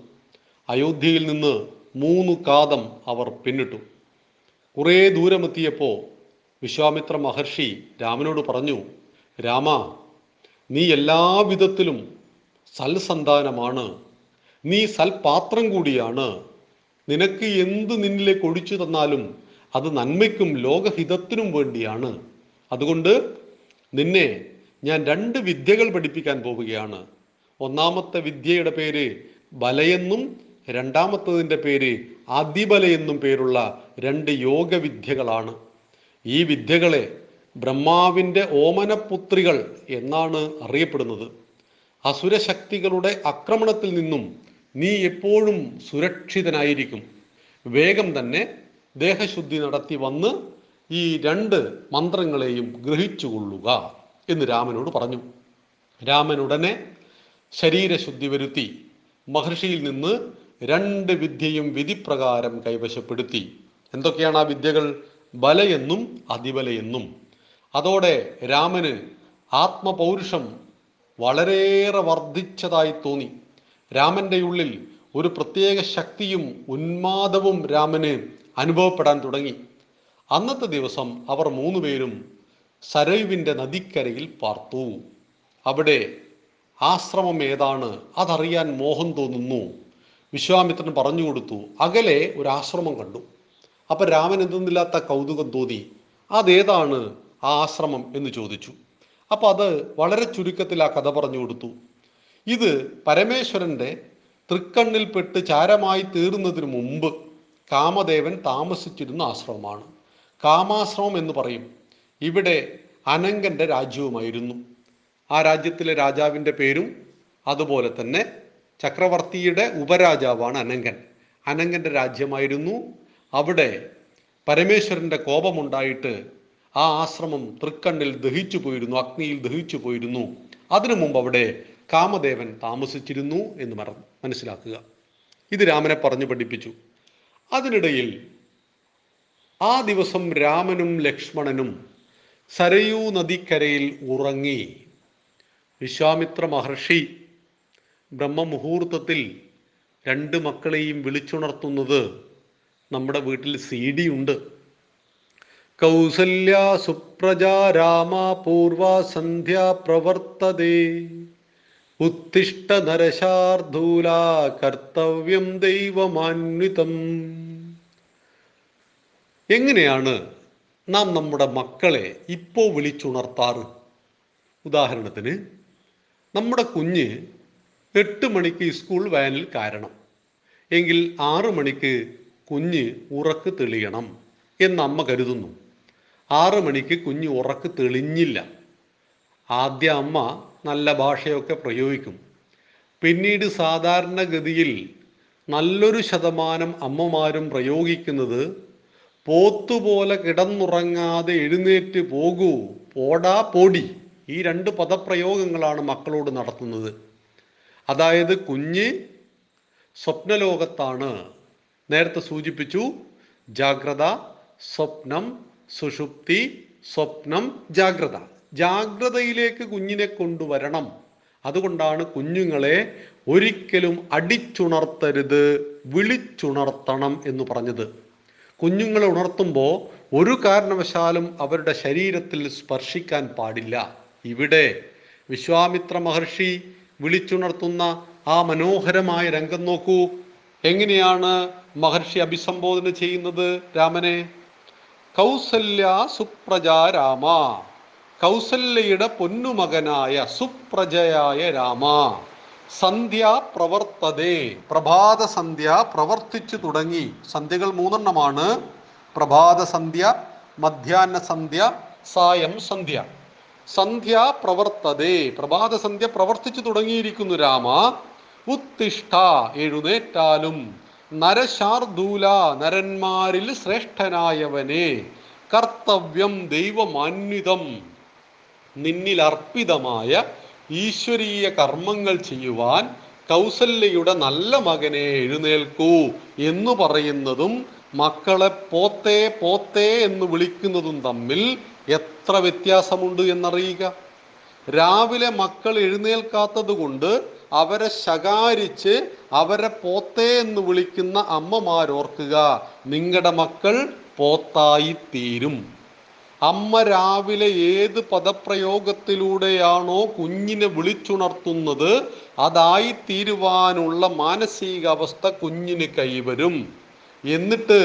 അയോധ്യയിൽ നിന്ന് മൂന്ന് കാതം അവർ പിന്നിട്ടു. കുറേ ദൂരമെത്തിയപ്പോൾ വിശ്വാമിത്ര മഹർഷി രാമനോട് പറഞ്ഞു, രാമ, നീ എല്ലാവിധത്തിലും സൽസന്താനമാണ്, നീ സൽപാത്രം കൂടിയാണ്. നിനക്ക് എന്ത് നിന്നിലേക്ക് ഒഴിച്ചു തന്നാലും അത് നന്മയ്ക്കും ലോകഹിതത്തിനും വേണ്ടിയാണ്. അതുകൊണ്ട് നിന്നെ ഞാൻ രണ്ട് വിദ്യകൾ പഠിപ്പിക്കാൻ പോവുകയാണ്. ഒന്നാമത്തെ വിദ്യയുടെ പേര് ബലയെന്നും രണ്ടാമത്തതിൻ്റെ പേര് അതിബല എന്നും പേരുള്ള രണ്ട് യോഗവിദ്യകളാണ്. ഈ വിദ്യകളെ ബ്രഹ്മാവിൻ്റെ ഓമനപുത്രികൾ എന്നാണ് അറിയപ്പെടുന്നത്. അസുരശക്തികളുടെ ആക്രമണത്തിൽ നിന്നും നീ എപ്പോഴും സുരക്ഷിതനായിരിക്കും. വേഗം തന്നെ ദേഹശുദ്ധി നടത്തി വന്ന് ഈ രണ്ട് മന്ത്രങ്ങളെയും ഗ്രഹിച്ചുകൊള്ളുക എന്ന് രാമനോട് പറഞ്ഞു. രാമൻ ഉടനെ ശരീരശുദ്ധി വരുത്തി മഹർഷിയിൽ നിന്ന് രണ്ട് വിദ്യയും വിധിപ്രകാരം കൈവശപ്പെടുത്തി. എന്തൊക്കെയാണ് ആ വിദ്യകൾ? ബലയെന്നും അതിബലയെന്നും. അതോടെ രാമന് ആത്മപൗരുഷം വളരെയേറെ വർദ്ധിച്ചതായി തോന്നി. രാമൻ്റെ ഉള്ളിൽ ഒരു പ്രത്യേക ശക്തിയും ഉന്മാദവും രാമന് അനുഭവപ്പെടാൻ തുടങ്ങി. അന്നത്തെ ദിവസം അവർ മൂന്നുപേരും സരയുവിൻ്റെ നദിക്കരയിൽ പാർത്തു. അവിടെ ആശ്രമം ഏതാണ് അതറിയാൻ മോഹം തോന്നുന്നു. വിശ്വാമിത്രൻ പറഞ്ഞു കൊടുത്തു. അകലെ ഒരു ആശ്രമം കണ്ടു. അപ്പം രാമൻ എന്തെന്നില്ലാത്ത കൗതുകം തോന്നി. അതേതാണ് ആ ആശ്രമം എന്ന് ചോദിച്ചു. അപ്പം അത് വളരെ ചുരുക്കത്തിൽ ആ കഥ പറഞ്ഞു കൊടുത്തു. ഇത് പരമേശ്വരൻ്റെ തൃക്കണ്ണിൽപ്പെട്ട് ചാരമായി തീർന്നതിന് മുമ്പ് കാമദേവൻ താമസിച്ചിരുന്ന ആശ്രമമാണ്. കാമാശ്രമം എന്ന് പറയും. ഇവിടെ അനങ്കൻ്റെ രാജ്യവുമായിരുന്നു. ആ രാജ്യത്തിലെ രാജാവിൻ്റെ പേരും അതുപോലെ തന്നെ ചക്രവർത്തിയുടെ ഉപരാജാവാണ് അനങ്കൻ. അനങ്കൻ്റെ രാജ്യമായിരുന്നു. അവിടെ പരമേശ്വരൻ്റെ കോപമുണ്ടായിട്ട് ആ ആശ്രമം തൃക്കണ്ണിൽ ദഹിച്ചു പോയിരുന്നു, അഗ്നിയിൽ ദഹിച്ചു പോയിരുന്നു. അതിനു മുമ്പ് അവിടെ കാമദേവൻ താമസിച്ചിരുന്നു എന്ന് മറന്നു മനസ്സിലാക്കുക. ഇത് രാമനെ പറഞ്ഞു പഠിപ്പിച്ചു. അതിനിടയിൽ ആ ദിവസം രാമനും ലക്ഷ്മണനും സരയൂ നദിക്കരയിൽ ഉറങ്ങി. വിശ്വാമിത്ര മഹർഷി ബ്രഹ്മമുഹൂർത്തത്തിൽ രണ്ട് മക്കളെയും വിളിച്ചുണർത്തുന്നത് നമ്മുടെ വീട്ടിൽ സി ഡി ഉണ്ട്. കൗസല്യ സുപ്രജാ രാമ പൂർവ സന്ധ്യ പ്രവർത്തതേ ഉത്തിഷ്ഠ നരശാർധൂല കർത്തവ്യം ദൈവമാന്വിതം. എങ്ങനെയാണ് നാം നമ്മുടെ മക്കളെ ഇപ്പോൾ വിളിച്ചുണർത്താറ്? ഉദാഹരണത്തിന്, നമ്മുടെ കുഞ്ഞ് എട്ട് മണിക്ക് സ്കൂൾ വാനിൽ കാരണം എങ്കിൽ ആറു മണിക്ക് കുഞ്ഞ് ഉറക്ക് തെളിയണം എന്ന് അമ്മ കരുതുന്നു. ആറു മണിക്ക് കുഞ്ഞ് ഉറക്ക് തെളിഞ്ഞില്ല. ആദ്യ അമ്മ നല്ല ഭാഷയൊക്കെ പ്രയോഗിക്കും. പിന്നീട് സാധാരണഗതിയിൽ നല്ലൊരു ശതമാനം അമ്മമാരും പ്രയോഗിക്കുന്നത് പോത്തുപോലെ കിടന്നുറങ്ങാതെ എഴുന്നേറ്റ് പോകൂ, പോടാ, പോടി, ഈ രണ്ട് പദപ്രയോഗങ്ങളാണ് മക്കളോട് നടത്തുന്നത്. അതായത് കുഞ്ഞ് സ്വപ്നലോകത്താണ്. നേരത്തെ സൂചിപ്പിച്ചു, ജാഗ്രത, സ്വപ്നം, സുഷുപ്തി, സ്വപ്നം, ജാഗ്രത. ജാഗ്രതയിലേക്ക് കുഞ്ഞിനെ കൊണ്ടുവരണം. അതുകൊണ്ടാണ് കുഞ്ഞുങ്ങളെ ഒരിക്കലും അടിച്ചുണർത്തരുത്, വിളിച്ചുണർത്തണം എന്ന് പറഞ്ഞത്. കുഞ്ഞുങ്ങളെ ഉണർത്തുമ്പോൾ ഒരു കാരണവശാലും അവരുടെ ശരീരത്തിൽ സ്പർശിക്കാൻ പാടില്ല. ഇവിടെ വിശ്വാമിത്ര മഹർഷി വിളിച്ചുണർത്തുന്ന ആ മനോഹരമായ രംഗം നോക്കൂ. എങ്ങനെയാണ് മഹർഷി അഭിസംബോധന ചെയ്യുന്നത് രാമനെ? കൗസല്യ സുപ്രജാ രാമ, കൗസല്യയുടെ പൊന്നുമകനായ സുപ്രജയായ രാമ, സന്ധ്യ പ്രവർത്തതേ, പ്രഭാത സന്ധ്യ പ്രവർത്തിച്ചു തുടങ്ങി. സന്ധ്യകൾ മൂന്നെണ്ണമാണ്: പ്രഭാത സന്ധ്യ, മധ്യാഹ്ന സന്ധ്യ, സായം സന്ധ്യ. സന്ധ്യ പ്രവർത്തതേ, പ്രഭാത സന്ധ്യ പ്രവർത്തിച്ചു തുടങ്ങിയിരിക്കുന്നു രാമ. ഉത്തിഷ്ഠ, എഴുന്നേറ്റാലും, നരശാർദൂല, നരന്മാരിൽ ശ്രേഷ്ഠനായവനെ, കർത്തവ്യം ദൈവമാന്വിതം, നിന്നിൽ അർപ്പിതമായ ഈശ്വരീയ കർമ്മങ്ങൾ ചെയ്യുവാൻ കൗസല്യയുടെ നല്ല മകനെ എഴുന്നേൽക്കൂ എന്ന് പറയുന്നതും മക്കളെ പോത്തേ പോത്തേ എന്ന് വിളിക്കുന്നതും തമ്മിൽ എത്ര വ്യത്യാസമുണ്ട് എന്നറിയുക. രാവിലെ മക്കൾ എഴുന്നേൽക്കാത്തത് കൊണ്ട് അവരെ ശകാരിച്ച് അവരെ പോത്തേ എന്ന് വിളിക്കുന്ന അമ്മമാരോർക്കുക, നിങ്ങളുടെ മക്കൾ പോത്തായി തീരും. അമ്മ രാവിലെ ഏത് പദപ്രയോഗത്തിലൂടെയാണോ കുഞ്ഞിനെ വിളിച്ചുണർത്തുന്നത് അതായി തീരുവാനുള്ള മാനസികാവസ്ഥ കുഞ്ഞിന് കൈവരും. എന്നിട്ട്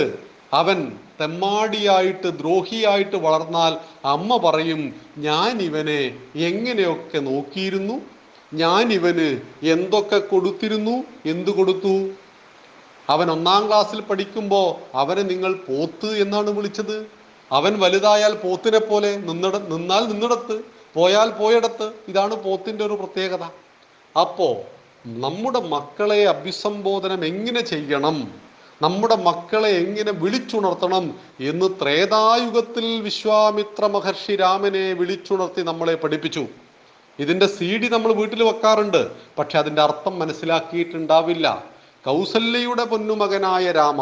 അവൻ തെമ്മാടിയായിട്ട് ദ്രോഹിയായിട്ട് വളർന്നാൽ അമ്മ പറയും, ഞാൻ ഇവനെ എങ്ങനെയൊക്കെ നോക്കിയിരുന്നു, ഞാൻ ഇവന് എന്തൊക്കെ കൊടുത്തിരുന്നു. എന്തു കൊടുത്തു? അവൻ ഒന്നാം ക്ലാസ്സിൽ പഠിക്കുമ്പോൾ അവനെ നിങ്ങൾ പോത്ത് എന്നാണ് വിളിച്ചത്. അവൻ വലുതായാൽ പോത്തിനെ പോലെ, നിന്നിട നിന്നാൽ നിന്നിടത്ത്, പോയാൽ പോയിടത്ത്. ഇതാണ് പോത്തിൻ്റെ ഒരു പ്രത്യേകത. അപ്പോൾ നമ്മുടെ മക്കളെ അഭിസംബോധനം എങ്ങനെ ചെയ്യണം, നമ്മുടെ മക്കളെ എങ്ങനെ വിളിച്ചുണർത്തണം എന്ന് ത്രേതായുഗത്തിൽ വിശ്വാമിത്ര മഹർഷി രാമനെ വിളിച്ചുണർത്തി നമ്മളെ പഠിപ്പിച്ചു. ഇതിൻ്റെ സി ഡി നമ്മൾ വീട്ടിൽ വെക്കാറുണ്ട്, പക്ഷെ അതിൻ്റെ അർത്ഥം മനസ്സിലാക്കിയിട്ടുണ്ടാവില്ല. കൗസല്യയുടെ പൊന്നുമകനായ രാമ,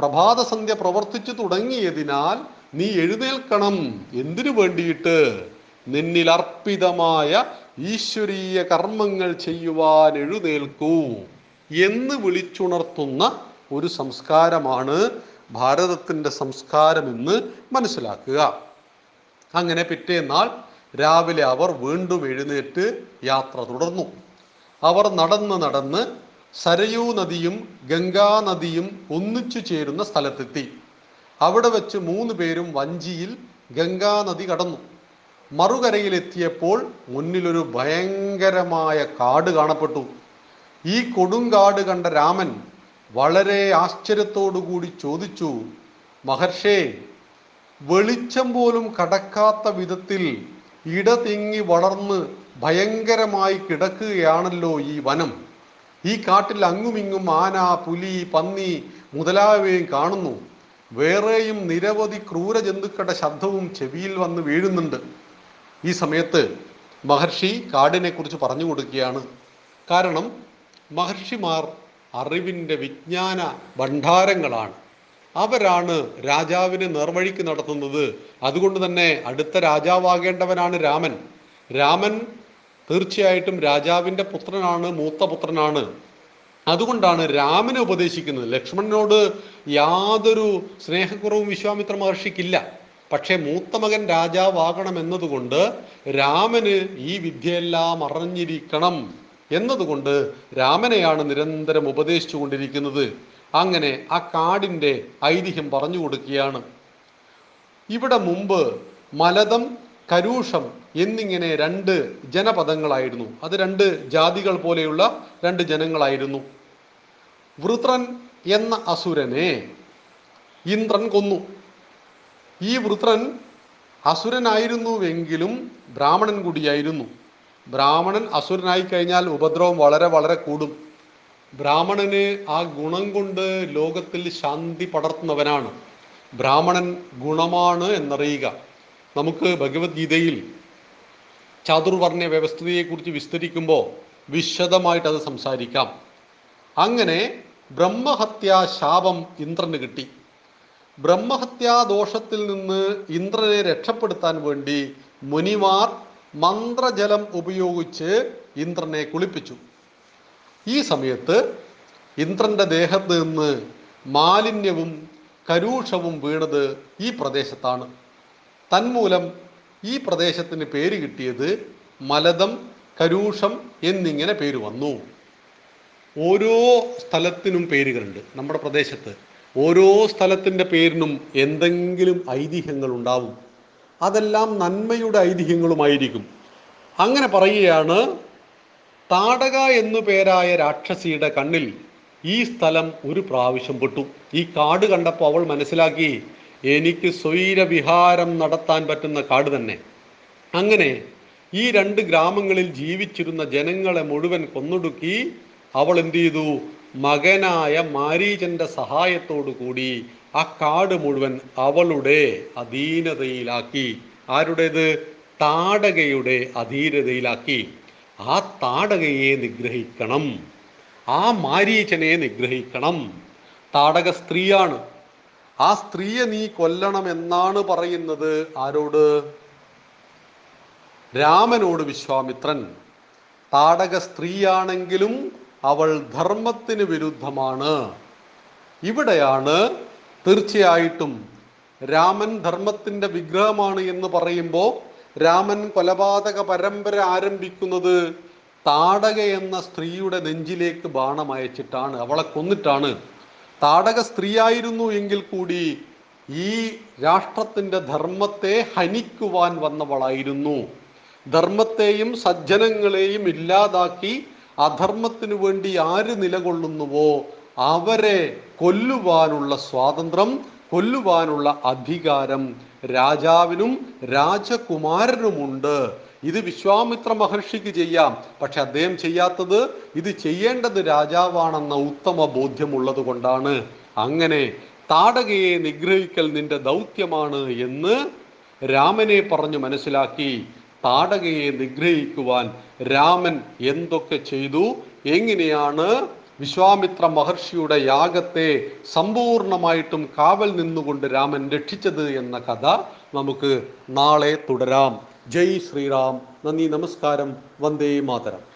പ്രഭാതസന്ധ്യ പ്രവർത്തിച്ചു തുടങ്ങിയതിനാൽ നീ എഴുന്നേൽക്കണം. എന്തിനു വേണ്ടിയിട്ട്? നിന്നിൽ അർപ്പിതമായ ഈശ്വരീയ കർമ്മങ്ങൾ ചെയ്യുവാൻ എഴുന്നേൽക്കൂ എന്ന് വിളിച്ചുണർത്തുന്ന ഒരു സംസ്കാരമാണ് ഭാരതത്തിൻ്റെ സംസ്കാരം എന്ന് മനസ്സിലാക്കുക. അങ്ങനെ പിറ്റേന്നാൾ രാവിലെ അവർ വീണ്ടും എഴുന്നേറ്റ് യാത്ര തുടർന്നു. അവർ നടന്ന് നടന്ന് സരയൂ നദിയും ഗംഗാനദിയും ഒന്നിച്ചു ചേരുന്ന സ്ഥലത്തെത്തി. അവിടെ വെച്ച് മൂന്ന് പേരും വഞ്ചിയിൽ ഗംഗാനദി കടന്നു. മറുകരയിലെത്തിയപ്പോൾ മുന്നിലൊരു ഭയങ്കരമായ കാട് കാണപ്പെട്ടു. ഈ കൊടുങ്കാട് കണ്ട രാമൻ വളരെ ആശ്ചര്യത്തോടു കൂടി ചോദിച്ചു, മഹർഷേ, വെളിച്ചം പോലും കടക്കാത്ത വിധത്തിൽ ഇടതിങ്ങി വളർന്ന് ഭയങ്കരമായി കിടക്കുകയാണല്ലോ ഈ വനം. ഈ കാട്ടിൽ അങ്ങുമിങ്ങും ആന, പുലി, പന്നി മുതലായവയും കാണുന്നു. വേറെയും നിരവധി ക്രൂരജന്തുക്കളുടെ ശബ്ദവും ചെവിയിൽ വന്ന് വീഴുന്നുണ്ട്. ഈ സമയത്ത് മഹർഷി കാടിനെ കുറിച്ച് പറഞ്ഞു കൊടുക്കുകയാണ്. കാരണം മഹർഷിമാർ അറിവിൻ്റെ വിജ്ഞാന ഭണ്ഡാരങ്ങളാണ്. അവരാണ് രാജാവിനെ നേർവഴിക്ക് നടത്തുന്നത്. അതുകൊണ്ട് തന്നെ അടുത്ത രാജാവാകേണ്ടവനാണ് രാമൻ. രാമൻ തീർച്ചയായിട്ടും രാജാവിൻ്റെ പുത്രനാണ്, മൂത്തപുത്രനാണ്. അതുകൊണ്ടാണ് രാമനെ ഉപദേശിക്കുന്നത്. ലക്ഷ്മണനോട് യാതൊരു സ്നേഹക്കുറവും വിശ്വാമിത്ര മഹർഷിക്കില്ല. പക്ഷേ മൂത്ത മകൻ രാജാവാകണമെന്നതുകൊണ്ട് രാമന് ഈ വിദ്യയെല്ലാം അറിഞ്ഞിരിക്കണം എന്നതുകൊണ്ട് രാമനെയാണ് നിരന്തരം ഉപദേശിച്ചു കൊണ്ടിരിക്കുന്നത്. അങ്ങനെ ആ കാടിൻ്റെ ഐതിഹ്യം പറഞ്ഞു കൊടുക്കുകയാണ്. ഇവിടെ മുമ്പ് മലദം, കരൂഷം എന്നിങ്ങനെ രണ്ട് ജനപദങ്ങളായിരുന്നു. അത് രണ്ട് ജാതികൾ പോലെയുള്ള രണ്ട് ജനങ്ങളായിരുന്നു. വൃത്രൻ എന്ന അസുരനെ ഇന്ദ്രൻ കൊന്നു. ഈ വൃത്രൻ അസുരനായിരുന്നുവെങ്കിലും ബ്രാഹ്മണൻ കൂടിയായിരുന്നു. ബ്രാഹ്മണൻ അസുരനായി കഴിഞ്ഞാൽ ഉപദ്രവം വളരെ വളരെ കൂടും. ബ്രാഹ്മണന് ആ ഗുണം കൊണ്ട് ലോകത്തിൽ ശാന്തി പടർത്തുന്നവനാണ്. ബ്രാഹ്മണൻ ഗുണമാണ് എന്നറിയുക. നമുക്ക് ഭഗവത്ഗീതയിൽ ചാതുർവർണ്ണ വ്യവസ്ഥിതിയെക്കുറിച്ച് വിസ്തരിക്കുമ്പോൾ വിശദമായിട്ട് അത് സംസാരിക്കാം. അങ്ങനെ ബ്രഹ്മഹത്യാ ശാപം ഇന്ദ്രന് കിട്ടി. ബ്രഹ്മഹത്യാദോഷത്തിൽ നിന്ന് ഇന്ദ്രനെ രക്ഷപ്പെടുത്താൻ വേണ്ടി മുനിമാർ മന്ത്രജലം ഉപയോഗിച്ച് ഇന്ദ്രനെ കുളിപ്പിച്ചു. ഈ സമയത്ത് ഇന്ദ്രൻ്റെ ദേഹത്ത് നിന്ന് മാലിന്യവും കരൂഷവും വീണത് ഈ പ്രദേശത്താണ്. തന്മൂലം ഈ പ്രദേശത്തിന് പേര് കിട്ടിയത് മലദം, കരൂഷം എന്നിങ്ങനെ പേര് വന്നു. ഓരോ സ്ഥലത്തിനും പേരുകളുണ്ട്. നമ്മുടെ പ്രദേശത്ത് ഓരോ സ്ഥലത്തിൻ്റെ പേരിനും എന്തെങ്കിലും ഐതിഹ്യങ്ങൾ ഉണ്ടാവും. അതെല്ലാം നന്മയുടെ ഐതിഹ്യങ്ങളുമായിരിക്കും. അങ്ങനെ പറയുകയാണ്, താടക എന്നു പേരായ രാക്ഷസിയുടെ കണ്ണിൽ ഈ സ്ഥലം ഒരു പ്രാവശ്യം പെട്ടു. ഈ കാട് കണ്ടപ്പോൾ അവൾ മനസ്സിലാക്കി, എനിക്ക് സ്വൈരവിഹാരം നടത്താൻ പറ്റുന്ന കാട് തന്നെ. അങ്ങനെ ഈ രണ്ട് ഗ്രാമങ്ങളിൽ ജീവിച്ചിരുന്ന ജനങ്ങളെ മുഴുവൻ കൊന്നൊടുക്കി. അവൾ എന്തു ചെയ്തു? മകനായ മാരീചൻ്റെ സഹായത്തോടു കൂടി ആ കാട് മുഴുവൻ അവളുടെ അധീനതയിലാക്കി. ആരുടേത്? താടകയുടെ അധീനതയിലാക്കി. ആ താടകയെ നിഗ്രഹിക്കണം. ആ മാരീചനെ നിഗ്രഹിക്കണം. താടക സ്ത്രീയാണ്. ആ സ്ത്രീയെ നീ കൊല്ലണമെന്നാണ് പറയുന്നത്. ആരോട്? രാമനോട് വിശ്വാമിത്രൻ. താടക സ്ത്രീയാണെങ്കിലും അവൾ ധർമ്മത്തിന് വിരുദ്ധമാണ്. ഇവിടെയാണ് തീർച്ചയായിട്ടും രാമൻ ധർമ്മത്തിൻ്റെ വിഗ്രഹമാണ് എന്ന് പറയുമ്പോൾ രാമൻ കൊലപാതക പരമ്പര ആരംഭിക്കുന്നത് താടക എന്ന സ്ത്രീയുടെ നെഞ്ചിലേക്ക് ബാണം അയച്ചിട്ടാണ്, അവളെ കൊന്നിട്ടാണ്. താടക സ്ത്രീയായിരുന്നു എങ്കിൽ കൂടി ഈ രാഷ്ട്രത്തിൻ്റെ ധർമ്മത്തെ ഹനിക്കുവാൻ വന്നവളായിരുന്നു. ധർമ്മത്തെയും സജ്ജനങ്ങളെയും ഇല്ലാതാക്കി അധർമ്മത്തിനു വേണ്ടി ആര് നിലകൊള്ളുന്നുവോ അവരെ കൊല്ലുവാനുള്ള സ്വാതന്ത്ര്യം, കൊല്ലുവാനുള്ള അധികാരം രാജാവിനും രാജകുമാരനുമുണ്ട്. ഇത് വിശ്വാമിത്ര മഹർഷിക്ക് ചെയ്യാം. പക്ഷെ അദ്ദേഹം ചെയ്യാത്തത് ഇത് ചെയ്യേണ്ടത് രാജാവാണെന്ന ഉത്തമ ബോധ്യമുള്ളത് കൊണ്ടാണ്. അങ്ങനെ താടകയെ നിഗ്രഹിക്കൽ നിന്റെ ദൗത്യമാണ് എന്ന് രാമനെ പറഞ്ഞു മനസ്സിലാക്കി താടകയെ നിഗ്രഹിക്കുവാൻ രാമൻ എന്തൊക്കെ ചെയ്തു, എങ്ങനെയാണ് വിശ്വാമിത്ര മഹർഷിയുടെ യാഗത്തെ സമ്പൂർണമായിട്ടും കാവൽ നിന്നുകൊണ്ട് രാമൻ രക്ഷിച്ചത് എന്ന കഥ നമുക്ക് നാളെ തുടരാം. ജയ് ശ്രീറാം. നന്ദി, നമസ്കാരം. വന്ദേ മാതരം.